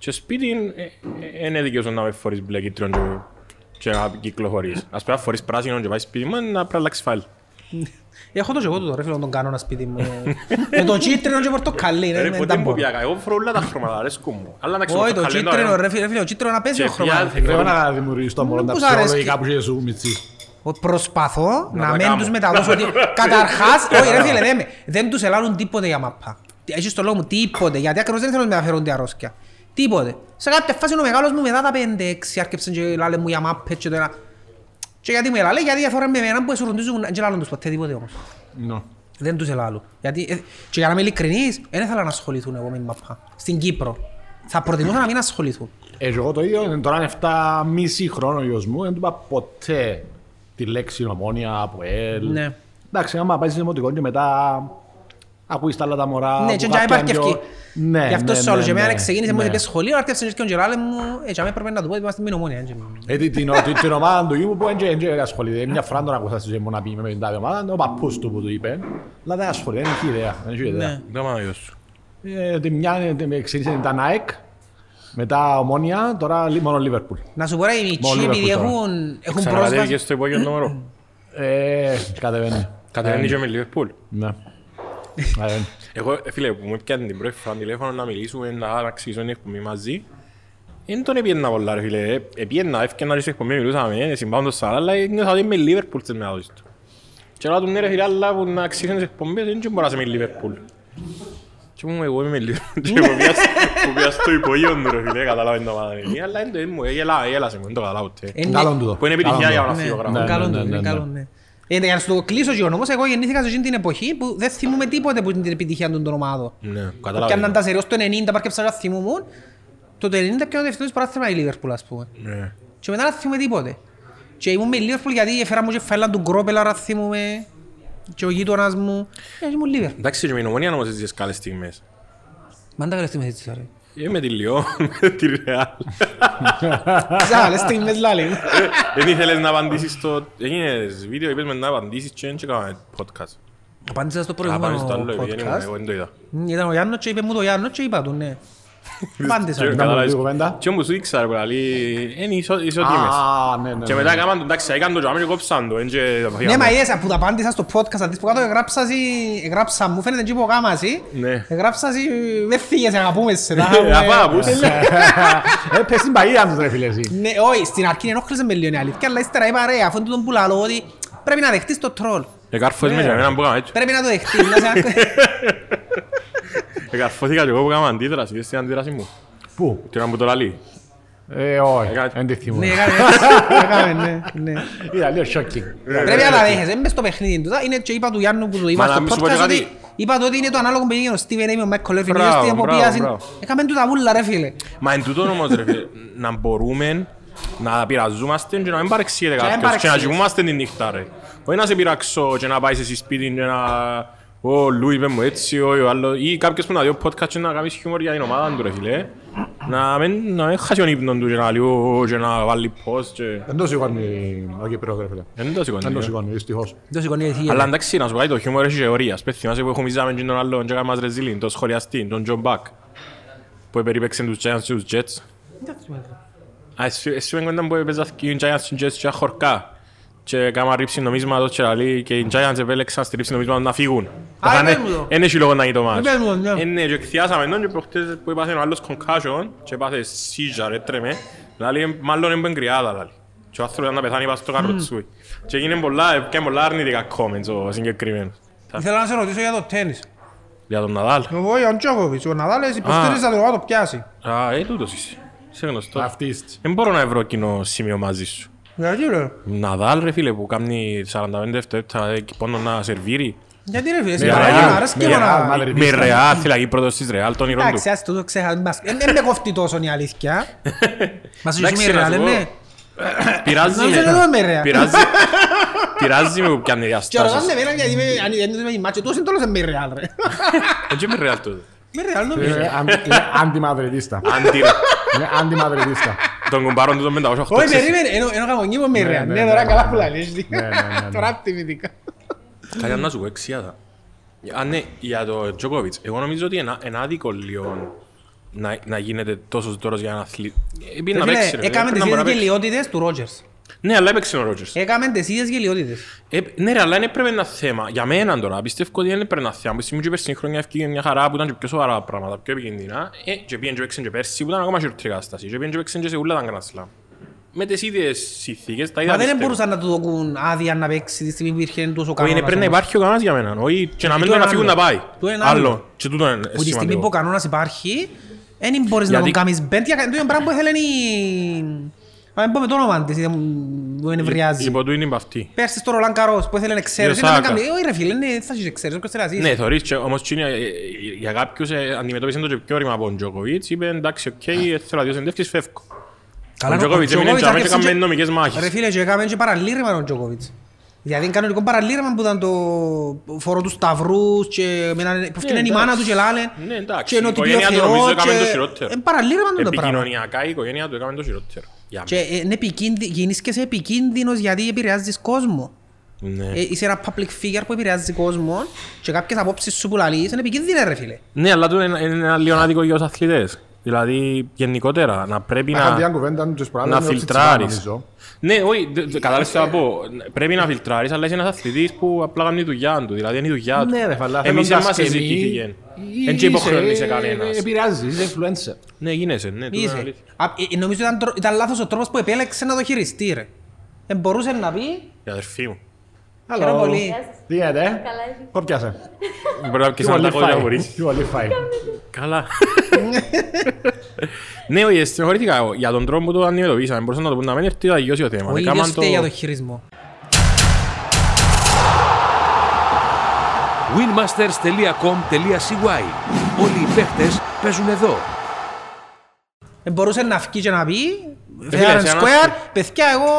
Και σπίτι είναι δικαιούσαν να με φορείς μπλε κίτριον και να κυκλοφορείς. Ας πρέπει να φορείς πράσινο και πάει σπίτι μου, να πρέπει να αλλάξει φάιλ. Έχω το και εγώ ρε φίλο τον κανόνα σπίτι μου. Με το κίτρινο και πορτοκαλί. Ποτέ μου πιάκα, εγώ φορώ όλα τα χρώματα, αρέσκουν μου. Αλλά να ξέρω το κίτρινο ρε φίλο, κίτρινο να παίζει ο χρώμα. Πρέπει να δημιουργήσεις το μόνο τα ψυχολογικά που είσαι σου μητσί. Προσπαθώ να μην τους μεταδώσω ότι καταρχάς, όχι ρε φίλε, δεν τους ελάνουν τίποτε για μαπά. Έχεις το λόγο μου τίποτε, γιατί ακριβώς δεν θέλω να μεταφέρονται αρρώσκια. Τίποτε. Σε κάποια φάση ο μεγάλος μου μετά τα 5-6 άρχεψαν και λάλε μου για μάπες και το ένα. Και γιατί μου λάλε, γιατί διαφορά με εμένα που εσουρροντίζουν και λάλλον τους ποτέ τίποτε όμως. Δεν τους ελάλου. Γιατί και για να είμαι ειλικρινής, δεν ήθελα να ασχοληθούν εγώ με την μαπά. Στην Κύπρο. Θα προτιμούσα να μην ασχοληθούν. Εγώ το ίδιο, τώρα είναι 7,5 χρόνο ο γιος μου, δεν του είπα ποτέ τη λέξη Ομόνοια, Αποέλ. Ναι. Εντάξει, άμα πάει στην Δημοτικό και μετά ακούεις τα άλλα τα μωρά. Ναι, και υπάρχει ευκή. Γι' αυτό σε όλους, και εμένα ξεκίνησε μου σε σχολείο, άρχισε και ο Γεράλε μου, έτσι αμέ πρέπει να του πω ότι είμαστε με Ομόνοια. Την ομάδα του γη μου που δεν ασχολείται, μια φορά τον ακούσα στη ζωή μου να πει με την τάδη ομάδα, ο παππούς του που του είπε, αλλά δεν ασχολείται, δεν έχει ιδέα. Την μια ξεκίνησε την ΤΑΝΑΕΚ, μετά Ομόνοια, τώρα μόνο Liverpool. Να σου πω ρε, οι μητσοί επειδή έχουν πρόσβαση... και στο υπόγειο νούμερο. Κατεβαίνει. Κατεβαίνει και με Liverpool. Ναι. Εγώ, φίλε, που μου έπιανε την πρώτη φορά τηλέφωνο να μιλήσουμε, να αξιζούν την εκπομή μαζί. Δεν τον έπιανα πολλά ρε φίλε. Έπιανα, έφυγαν να ρίξω εκπομή, μιλούσαμε, συμπάνω στο αλλά νιώθα ότι είμαι Liverpool στις μεταδόσεις του. Και όλα του ναι ρε φίλε, αλλά που να αξιζούν τις εκπομπές, δεν και μπορείς να είμαι Liverpool. Και μου εγώ είμαι Liverpool και που πιάσα στο υπογειόν ρε φίλε, καταλάβαινε το μάνα είναι. Αλλά γέλασε μου, δεν το καταλάβω ούτε. Για να σου το κλείσω και όμως, εγώ γεννήθηκα σε την εποχή που δεν θυμούμαι τίποτε από την επιτυχία των ομάδων. Ναι, καταλάβει. Και αν ήταν τα σεριώς το 90 πάρκεψαν να θυμούμουν, το 90 πιάνω δευτερόλης παράθυμα η Λίβερπουλ, ας πούμε. Ναι. Και μετά να θυμούμαι τίποτε. Και ήμουν με η Λίβερπουλ γιατί έφερα μου και φέλα του Γκρόπελα να θυμούμαι και ο γείτονας μου. Γιατί ήμουν Λίβερπουλ. Εντάξει, και με η Ομόνοια όμως έτσι καλές στιγμές. Μα αν τα καλές στιγμές έτσι, αρέ. Είμαι τη Λιό, με τη Ρεάλ. Ξάλες στιγμές λάλη. Δεν ήθελες να απαντήσεις στο... Έγινες βίντεο, είπες με να απαντήσεις και δεν έκαναμε podcast. Απάντησα στο προηγούμενο podcast. Ήταν ο Γιάννος και είπε μου το Γιάννος και είπα του, ναι. Απάντησα. Και όμως ήξερα που λαλεί, είναι ισοτήμες. Και μετά έκαναν τον τάξη, έκαναν το γραμμένο και κόψαν το. Ναι, μα είδες που τα απάντησα στο podcast, αντί που κάτω εγράψα μου, φαίνεται και που έκαμασαι. Εγράψα εσύ, δεν φύγες, αγαπούμε σε τα. Αγαπούς. Πες την παγίδα τους ρε φίλε εσύ. Ναι, όχι, στην αρχή ενόχλησε με λίγο αλήθεια, αλλά ύστερα είπα ρε, αφού τον πουλαλώ ότι πρέπει να δεχτείς το τρόλ. Πρέπει να το δεχτείς. Εγκαρφώθηκα και εγώ που έκανα αντίδραση, είδες την αντίδραση μου. Πού? Την ώρα που το λαλεί. Όχι, δεν τη θυμώ. Ναι, έκαμε, ναι. Ήταν λίγο σόκκινγκ. Πρέπει να τα δέχεσαι, μες στο παιχνίδι του. Είναι και είπα του Γιάννου που το είπα στο podcast ότι είπα ότι είναι το ανάλογο που έγινε ο Στίβεν Έιμι, ο Μάικ Κολέφιν. Έκαμε του τα βούλα ρε φίλε. Μα εν τούτον όμως ρε φίλε, να μπορούμε να πειραζόμαστε και να μην παρεξιέται κάποιος και να κοιμούμαστε την νύχτα ρε. Όχι να σε πειράξω και να πάεις εσύ σπίτι και να... Ο Λου είπε μου έτσι, ο άλλος, ή κάποιος που να δει ο podcast και να κάνεις χιούμορ για την ομάδα του ρε φίλε. Να μην χάσει τον ύπνο του και να λίγο και να βάλει πώς και... Εν το σηκώνει ο Κύπρος ρε φίλε. Εν το σηκώνει, δυστυχώς. Αλλά εντάξει, να σου πω κάτι, το χιούμορ έχει γεωρίας. Πες θυμάσαι που χουμίζαμε και τον άλλον και κάνουμε μας ρεζίλιν, τον σχολιαστή, τον Τζον Μπακ. Που περιπέξαν τους Giants και τους Jets. Εσύ πέγκονταν που έπαιζαν οι Giants και οι Jets και χορκά. Και κάμα ρίψη νομίσματος και λαλεί και οι Giants επέλεξαν στη ρίψη νομίσματος να φύγουν. Εν έχει λόγο να γίνει το μάτς. Και εκθιάσαμε τον και προχτές που έπασε ο άλλος concussion και έπασε seizure, έτρεμε. Λαλεί μάλλον έμπαινε κρυάδα λαλεί. Και ο άνθρωπος ήταν να πεθάνει πάνω στο καροτσούι. Και έγινε πολλά αρνητικά comments ο συγκεκριμένος. Ήθελα να σε ρωτήσω για το τέννις. Για τον Nadal. Όχι, ο Djokovic. Ο Nadal υποστήριζε να το πιάσει. Τούτος είσαι. Είσαι γνωστός. Δεν μπορώ να βρω κοινό σημείο μαζί σου. Γιατί ρε. Ναδάλ ρε φίλε που κάνει 45 δευτερόλεπτα πόνο να σερβίρει. Γιατί ρε φίλε, αρέσκει και Ναδάλ. Με Ρεάλ, θυλακή πρώτος της Ρεάλ, τον ηρών του. Εντάξει, ας το ξέχαμε. Δεν με κοφτεί τόσο η αλήθεια. Μας ζητούμε η Ρεάλ, ναι. Πειράζει με. Πειράζει με που πιάνε διαστάσεις. Και ρωτάνε εμένα γιατί με η μάτσο, τόσο εντόλωσε με Ρεάλ ρε. Έτσι με Ρεάλ τότε. Με Ρεάλ νομίζω. Αντιμαδρετίστα. Είναι αντιμαδρετίστα. Τον κουμπάρον του τον 508. Όχι, περίμενε, ενώ καμονίμω με Ρεάλ. Ναι, τώρα καλά που λαλείς. Τώρα απτιμητικά. Κάτι αν να σου πω εξιάτα. Ναι, για τον Τζόκοβιτς. Εγώ νομίζω ότι είναι άδικο λίγο να γίνεται τόσο τόρος για έναν αθλητή. Επίσης να παίξει ρε. Έκαμε τις ίδιες γελιότητες του Ρότζερς. Ναι, αλλά έπαιξε ο Ρότζερς. Έκαμε τις ίδιες γελιότητες. Ναι ρε, αλλά είναι πρέπει ένα θέμα. Για μένα τώρα, πιστεύω ότι είναι πρέπει ένα θέμα. Στην περσινή χρονιά έφυγε μια χαρά που ήταν και πιο σοβαρά πράγματα, πιο επικίνδυνα. Και πήγαινε και παίξε και πέρσι που ήταν ακόμα χειρότερη κατάσταση. Και πήγαινε και παίξε και σε ούλα τα γκρανσλαμ. Με τις ίδιες συνθήκες, τα ίδια. Μα δεν μπορούσαν να του δοκούν άδεια να παίξει τη στιγμή που υπήρχε τόσο κανόνας. Είναι πρέπει να υπάρχει ο κανόνας για μένα. Και να μην τον αφήγουν να πάει. Άλλο. Και τούτο είναι σημαντικό. Τη στιγμή που ο κανόνας υπάρχει, δεν μπορείς να τον κάνεις μπέντια. Αν δεν πούμε το όνομα της, που ενευριάζει. Υπό του είναι υπ' αυτή. Πέρσι στο Ρολάν Καρός που ήθελε να εξαίρεση. Όχι ρε φίλε, ναι, θα έχεις εξαίρεση, ποιος θέλει να ζήσεις. Ναι, θωρείς, όμως για κάποιους αντιμετώπισαν το πιο όρημα από τον Τζοκοβίτς. Είπε εντάξει, οκ, θέλω δύο συνέντευξεις, φεύγω. Ο Τζοκοβίτς έμεινε και έκαμε νομικές μάχες. Ρε φίλε, και έκαμε και παραλήρημα τον Τζοκοβίτς. Δηλαδή είναι κανονικό παραλήρημα που ήταν το φορό του σταυρούς και που φτύνε η μάνα του και λάλε και ενώ την πιο θεό και παραλήρημα το πράγμα. Επικοινωνιακά η οικογένεια του έκαμε το χειρότερο. Και γίνεις και σε επικίνδυνος γιατί επηρεάζεις κόσμο. Είσαι ένα public figure που επηρεάζεις κόσμο και κάποιες απόψεις σου που λαλείς είναι επικίνδυνες ρε φίλε. Ναι, αλλά του είναι ένα λιονάδικο για τους αθλητές. Δηλαδή γενικότερα να πρέπει να φιλτράρεις. Ναι, όχι, κατάλαβες τι θα πω. Πρέπει να φιλτράρεις, αλλά είσαι ένας αθλητής που απλά κάνει τη δουλειά του. Δηλαδή είναι η δουλειά του. Εμείς δεν μας ειδικήθηκε. Εν και υποχρεώνησε κανένας. Επηρεάζεις, είσαι influencer. Ναι, γίνεσαι, ναι. Νομίζω ήταν λάθος ο τρόπος που επέλεξε να το χειριστεί, ρε. Μπορούσε να πει... Αδερφή μου. Χαίρομαι πολύ. Τι γίνεται, κορπιάσε. Μπορεί να πιέσαι να τα κόντια χωρίς. Καλά. Ναι, όχι, στενοχωρήθηκα εγώ. Για τον τρόπο που το αντιμετωπίσαμε, μπορούσαν να το πούν να μην έρθει, θα γιώσει το θέμα. Ο ίδιος φταίει για το χειρισμό. winmasters.com.cy Όλοι οι παίχτες παίζουν εδώ. Μπορούσε να βγει και να πει Fair and Square, παιδιά εγώ,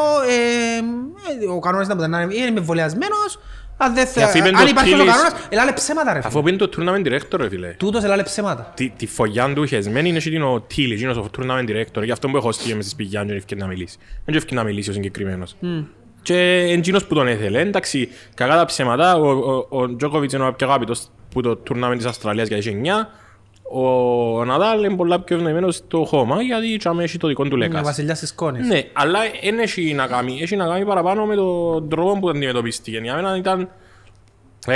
ο κανόνας ήταν να είμαι εμβολιασμένος. Αν υπάρχει ο κανόνας, ελάλε ψέματα ρε φίλε. Αφού πήγαινε το tournament director ρε φίλε. Τούτος ελάλε ψέματα. Τη φωγιά του χεσμένη είναι και ο Τίλη, γίνος ο tournament director. Γι' αυτό που έχω στείλει μες στις πηγιάνες και ευκαιρία να μιλήσει. Δεν ευκαιρία να μιλήσει ο συγκεκριμένος. Και εγγύνος που τον έθελε, εντάξει, κακά τα ψέματα. Ο Τζόκοβιτς είναι ο πιο αγαπητός που το tournament της Αυστραλίας για είχε 9. Ο Ναδάλ είναι πολλά πιο ευνοημένος στο χώμα γιατί έχει το δικό του λέκας. Ο βασιλιάς της σκόνης. Ναι, αλλά δεν έχει να κάνει παραπάνω με τον τρόπο που αντιμετωπίστηκε. Για μένα ήταν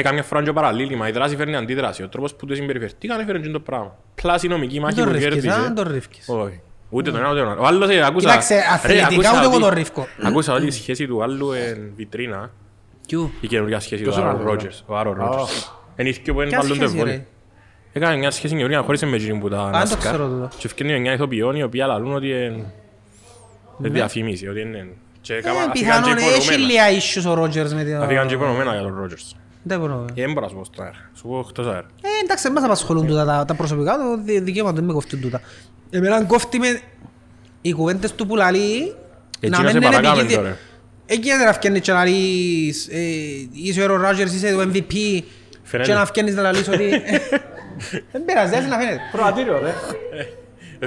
κάμια φορά και παραλήλημα. Η δράση φέρνει αντίδραση. Ο τρόπος που το συμπεριφερθήκαν έφερε και το πράγμα. Πλάς η νομική μάχη που κέρδισε. Δεν τον ρίφκες. Όχι. Ούτε τον ένα ούτε τον άλλο. Ο άλλος ακούσα... Κοιτάξε, αθλητικά ούτε εγώ τον ρίφκω. Ακούσα ότι η σχέση του άλλου εν βιτρίνα. Η καινούργια σχέση του Άρον Ρότζερς. Έκανε μια σχέση γεωρία χωρίς με εκείνη που τα ανασκά και ευκαινεί μια ηθοποιών η οποία λαλούν ότι διαφημίζει, ότι είναι... Πιθανόν έχει λίγα issues ο Ρότζερς με την... Αφήκαν και υπονομένα για τον Ρότζερς. Δεν υπονομένα. Έμπρας πως το αέρα, σου πω 8 αέρα. Εντάξει, εμάς απασχολούν τούτα τα προσωπικά, το δικαίωμα του δεν με κόφτουν τούτα. Εμένα κόφτει με οι κουβέντες του που λαλεί να μένουν επικίνδυνοι. Εγγέντε να φτιάχνει και να λείς είσαι ο Ρότζερς, είσαι το MVP και να φτιάχνεις να λείς ότι... Δεν πειράζει, έτσι να φαίνεται. Προατήριο, ρε.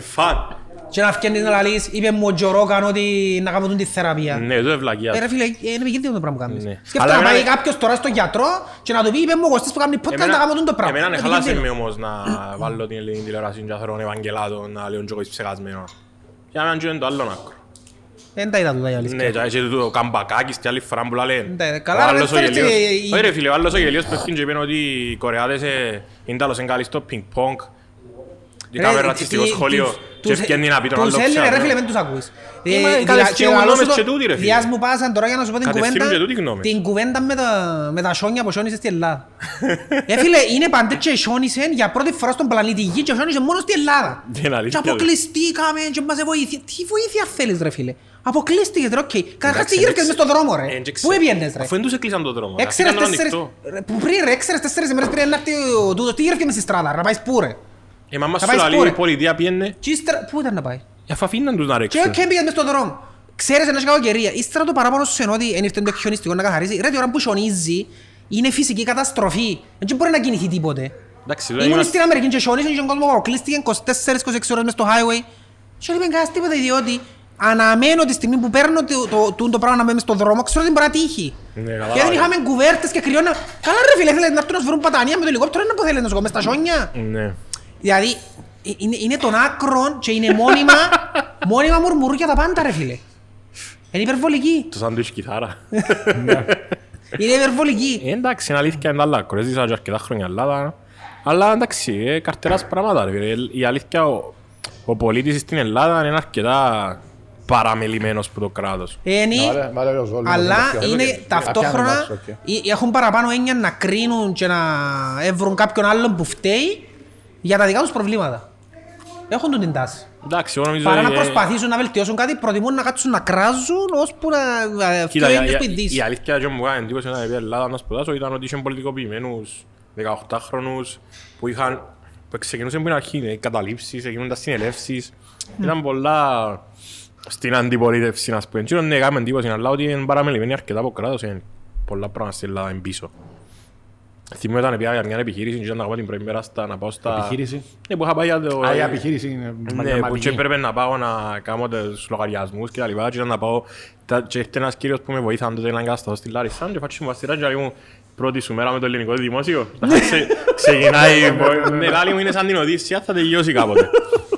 Φαν. Και να φτιάχνεις να λαλείς, είπε μου ο Τζορόκαν ότι να κάνουν τη θεραπεία. Ναι, εδώ ευλαγιά. Ρε φίλε, είναι επικίνδυνο το πράγμα που κάνεις. Σκέφτομαι να πάει κάποιος τώρα στον γιατρό και να του πει, είπε μου ο Κωστής που κάνει podcast να κάνουν το πράγμα. Εμένα χαλάσε με όμως να βάλω την ελληνική τηλεόραση για θερόν Ευαγγελάτων, να λέω Τζοκοίς ψεκασμένο. Για να γίνουν το άλλο άκρο. Δεν τα είδα τούτα η αλήθεια. Ναι, και το καμπακάκης και άλλη φορά που λένε. Όχι ρε φίλε, ο άλλος ο γελίος πέφτει και είπαν ότι οι Κορεάτες είναι τάλος εγκαλείς στο πινκ-πονκ. Και κάμε ρατσιστικό σχολείο και ευκένει να πει τον άλλο ψάχνο. Τους έλεγε ρε φίλε, μην τους ακούεις. Κατευθύνουν γνώμες και τούτη ρε φίλε. Διάς μου πάσαν τώρα για να σου πω την κουβέντα με τα σόνια που σόνισε στην Ελλάδα. Ρε φίλε, είναι παντές και σόνισαν για πρώτη φορά στον πλανήτη Γη και σόνισαν μόνο στην Ελλάδα. Και αποκλειστήκαμε και μας βοήθησε. Τι βοήθεια θέλεις ρε φίλε. Αποκλείστηκες ρε, οκ. Καταρχάς τι γύρευκες μες στον δρόμο ρε. Πού έπιενες ρε. Αφού εντούς εκλείσαν τον δρόμο. Πριν ρε, 6-4 ημέρες πριν να έρθει ο τούτος. Τι γύρευκες μες στη στράτα ρε, να πάεις πού ρε. Η μαμά σου λέει η πολιτεία πιένε. Πού ήταν να πάει. Αφού αφήναν τους να ρέξουν. Και έπιενες μες στον δρόμο. Ξέρεις ένας κακοκαιρία. Ύστερα το παράπονο σου ενώ ότι ένιφτεν το χιονιστικό να καθαρίζει. Ρε τη ώρα που χιονίζει είναι φυσική καταστροφή. Δεν μπορεί να κινηθεί τίποτε. Ήμουν στην Αμερική και χιονίσαν και ο κόσμος αποκλείστηκε 24-26 ώρες μες στο highway. Και δεν κάνεις τίποτα ιδιότι αναμένω τη στιγμή που παίρνω το πράγμα να μπαίνουμε στον δρόμο, ξέρω ότι μπορεί να τύχει. Και δεν είχαμε κουβέρτες και κρυώνα. Καλά ρε φίλε, θέλετε να έρθουν να βρουν πατανία με το ελικόπτερο, είναι που θέλετε να σου κομμές τα σόνια. Δηλαδή, είναι των άκρων και είναι μόνιμα μουρμουρούκια τα πάντα ρε φίλε. Είναι υπερβολική. Το σάντουιτς κιθάρα. Είναι υπερβολική. Εντάξει, είναι αλήθεια είναι άλλα άκρο, έζησα και αρκετά χρόνια Ελλάδα. Αλλά εντάξει, καρτεράς πράγματα ρε φίλε. Η αλήθεια ο πολίτης στην Ελλάδα είναι αρκετά παραμελημένος που το κράτος. Αλλά είναι ταυτόχρονα έχουν παραπάνω έννοια να κρίνουν και να βρουν κάποιον άλλον που φταίει για τα δικά τους προβλήματα. Έχουν την τάση. Εντάξει, εγώ νομίζω... Παρά να προσπαθήσουν να βελτιώσουν κάτι, προτιμούν να κάτσουν να κράζουν ώσπου να φτιάχνουν τους ποιητής. Η αλήθεια και μου κάνει εντύπωση να πει Ελλάδα να σπουδάσω ήταν ότι είχαν πολιτικοποιημένους 18χρονους που είχαν... που ξεκινούσαν πριν αρχήν, οι καταλήψεις, ξεκινούν τα συνελεύσεις. Ήταν πολλά στην αντιπολίτευση, να σπουδούν. Και όταν έκαμε εντύπωση, αλλά ότι είναι παραμελημένοι αρκετά από κράτος, είναι πολλά πράγματα στην Ελλάδα πίσω. Θυμώ ήταν πια μια επιχείρηση και ήταν ακόμα την πρώτη μέρα να πάω στα... Επιχείρηση? Ναι, που είχα πάει για το... Α, η επιχείρηση είναι... Ναι, που και έπρεπε να πάω να κάνω τους λογαριασμούς και τα λοιπά και ήταν να πάω... Και έρχεται ένας κύριος που με βοήθαν τότε να εγκασταθώ στη Λάρισσα και φάτσισε μου βασιρά και λέει πρώτη σου μέρα με το ελληνικό δημόσιο. Ξεκινάει... Μεγάλη μου είναι σαν την Οδύσσια, θα τελειώσει κάποτε.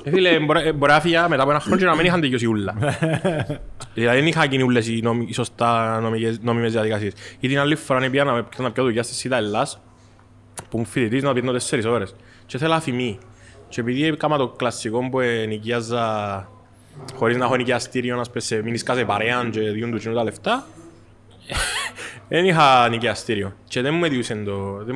Φίλε, μπορεί να φύγα μετά από ένα χρόνο και να μην είχαν τελειώσει ούλα. Δηλαδή δεν είχαν γίνει ούλες οι σωστά νόμιμες διαδικασίες. Ή την άλλη φορά πήγα να πιω δουλειά στη ΣΥΤΑ Ελλάς που μου φοιτητής να πιένω 4 ώρες. Και θέλω αφημί. Και επειδή έκανα το κλασικό που νοικιάζα χωρίς να έχω νοικιαστήριο, να μείνεις κάθε παρέαν και διούν του κοινού τα λεφτά, δεν είχα νοικιαστήριο. Και δεν μου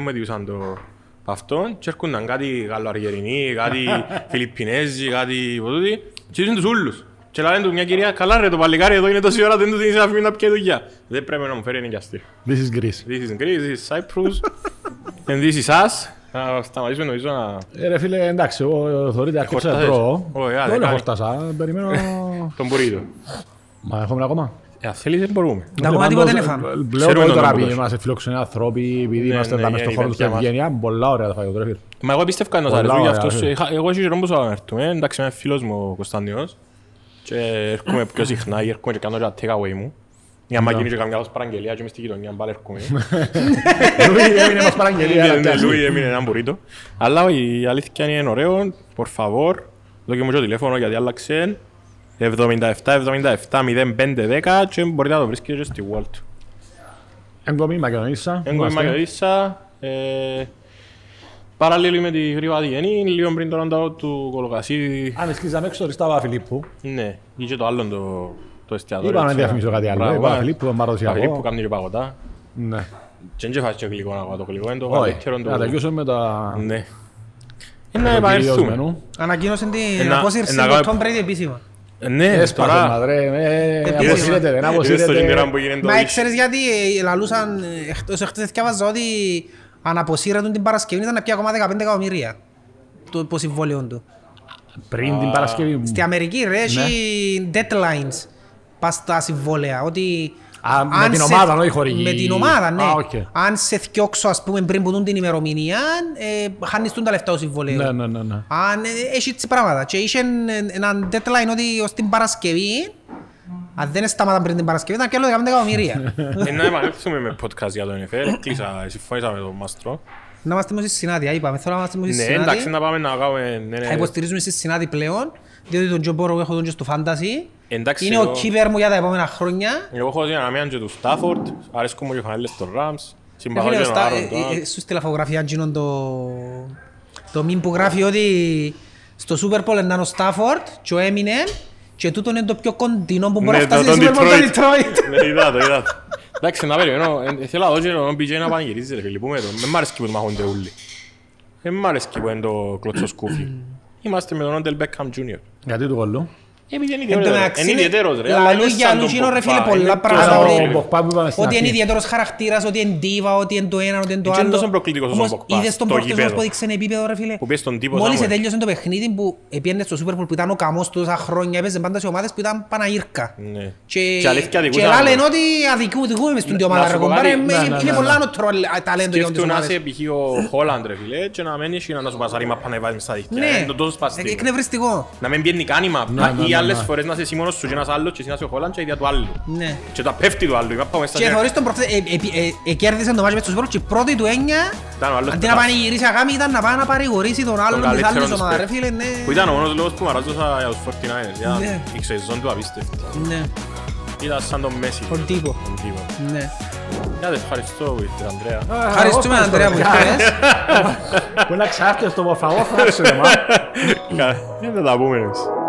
αιτιούσαν το... Αυτόν και έρχονταν κάτι Γαλλοαργερινοί, κάτι Φιλιππινέζοι, κάτι ποτούτι και ήρθαν τους ούλους. Και λένε του μια κυρία, καλά ρε το παλικάρι εδώ είναι τόση ώρα, δεν του δίνεις αφήνει να πιέει δουλειά. Δεν πρέπει να μου φέρει ενοικιαστή. This is Greece. This is Greece, this is Cyprus, and this is us. Να σταματήσουμε νομίζω να... Ρε φίλε, εντάξει, εγώ θεωρείται αρκετά να τρώω. Δεν έχω χορτάσα, περιμένω... Τον πουρίτο. Μα έχουμε ακόμα. Αν θέλεις δεν μπορούμε. Ακόμα τίποτα δεν έφαμε. Βλέπω τώρα που είμαστε φιλοξενοί ανθρώποι, επειδή είμαστε μέσα στον χώρο του Ευγένεια, πολλά ωραία τα φαγητρέφη. Μα εγώ πίστευκα να σας αρέσουν για αυτός. Εγώ και ρόμπος θα έρθουμε, εντάξει είμαι φίλος μου ο Κωνσταντινός και έρχομαι πιο συχνά και έρχομαι και κάνω τα take away μου. Για να γίνει και καμιά άλλος παραγγελία και είμαι στη γειτονία, πάλι έρχομαι. Λούι έμεινε μας παραγγελία. Λούι έμεινε έναν μπουρίτο. Αλλά η αλήθεια είναι ωραίο, Porfavor, δώκε μου το τηλέφωνο γιατί άλλαξε. 77-77-05-10 και μπορείτε να το βρίσκετε και στη World. Εγκομή Μακεδονίσσα. Παραλλήλου με τη Γρυβάτη Γενή, λίγο πριν τον ανταγό του Κολοκασίδη. Αν εσκίζαμε έξω το Ριστάβα Φιλίππου. Ναι, ή και το άλλον το εστιατόριο. Είπαμε να διαφημίσω κάτι άλλο. Είπαμε Φιλίππου, τον Μαρδοσιακό. Φιλίππου, κάνει και παγωτά. Ναι. Και δεν φάσεις και γλυκό να πάω το γλυκό. Όχι, να τα γιώσουμε τα... Ναι. Να επανερθούμε. Ανακοίνωσε την απόσυρση του Tom Brady επίσημα. Ναι, τώρα... Αποσύρεται, δεν αποσύρεται. Μα ξέρεις γιατί λαλούσαν, εχτες διάβαζα ότι αν αποσύρετουν την Παρασκευή ήταν να πιει ακόμα 15 εκατομμύρια το συμβόλαιο του. Πριν την Παρασκευή. Στην Αμερική ρε, έχει deadlines πας στα συμβόλαια, ότι... Με την ομάδα, όχι χορηγή. Με την ομάδα, ναι. Αν σε θκιώξω, ας πούμε, πριν που δουν την ημερομηνία, χάνιστούν τα λεφτά του συμβολέου. Ναι. Αν έχει έτσι πράγματα. Και είχε έναν deadline ότι ως την Παρασκευή, αν δεν σταματάμε πριν την Παρασκευή, ήταν και άλλο 15 εκατομμύρια. Να επανέλθουμε με podcast για το NFL, κλείσα, συμφώνησα με τον Μάστρο. Να μας θυμούμε στη συνάδεια, είπαμε. Θέλω να μας θυμούμε στη συνάδεια. Ναι, εντάξει, να πάμε να κάνουμε... Θα υποστηρίζουμε στη συνάδεια πλέον, διότι τον Τζομπόρο έχω τον και στο Fantasy. Είναι ο keeper μου για τα επόμενα χρόνια. Εγώ έχω την αναμία και του Stafford, αρέσκω μου και φανέλες στο Rams. Συμπαθώ και τον Άρον το Rams. Σου στείλα φωτογραφία γίνον το μήνυμα που γράφει ότι στο Super Bowl ήταν ο Stafford και ο Eminem και τούτο είναι το πιο κοντινό που μπορεί να φτάσει στο Super Bowl του Detroit. Ναι, είδα το, είδα το. Εντάξει, να περιμένω, θέλω να δω και τον BJ να πανηγυρίζει ρε φίλοι, πούμε το. Μεν μ' αρέσκει που το μαχώνται ούλοι. Μεν μ' αρέσκει που είναι το κλωτσό σκούφι. Είμαστε με τον Οντελ Μπέκχαμ Jr. Γιατί του κολλού? Είναι ιδιαίτερος ρε, αλλά είναι σαν τον Ποκπά. Ότι είναι ιδιαίτερος χαρακτήρας, ότι είναι ντίβα, ότι είναι το ένα, ότι είναι το άλλο. Είναι τόσο προκλητικός ως τον Ποκπά, στο γηπέδο. Που πήγες στον τύπο. Μόλις τέλειωσε το παιχνίδι που πήγαινε στο Super Bowl που ήταν ο καμός τόσα χρόνια, έπαιζε πάντα σε ομάδες που ήταν παναγύρκα. Και λένε ότι αδικούμε στον δύο ομάδα. Είναι πολλά ταλέντο για τις ομάδες. Σκέφτου ή άλλες φορές να είσαι μόνος σου και ένας άλλος και εσύ να είσαι ο Χόλαντ και η ιδέα του άλλου. Και τα πέφτει του άλλου. Και χωρίς τον κέρδισαν το μάτσο μες τους Βόρους και πρώτη του έννοια αντί να πανηγυρίσει αγάπη ήταν να πάει να παρηγορήσει τον άλλον της άλλης ομάδας. Που ήταν ο μόνος λόγος που μαράζωσα για τους 49ers, για η ξεζόν του απίστευτη. Ήταν σαν τον Μέση. Τον τύπο. Άντε, ευχαριστώ, Ανδρέα. Ευχαριστούμε, Ανδρέα, που ήρθες. Που είναι αξάρτητος το μορφαγό, φράξε, μα. Δεν θα τα πούμε εμείς.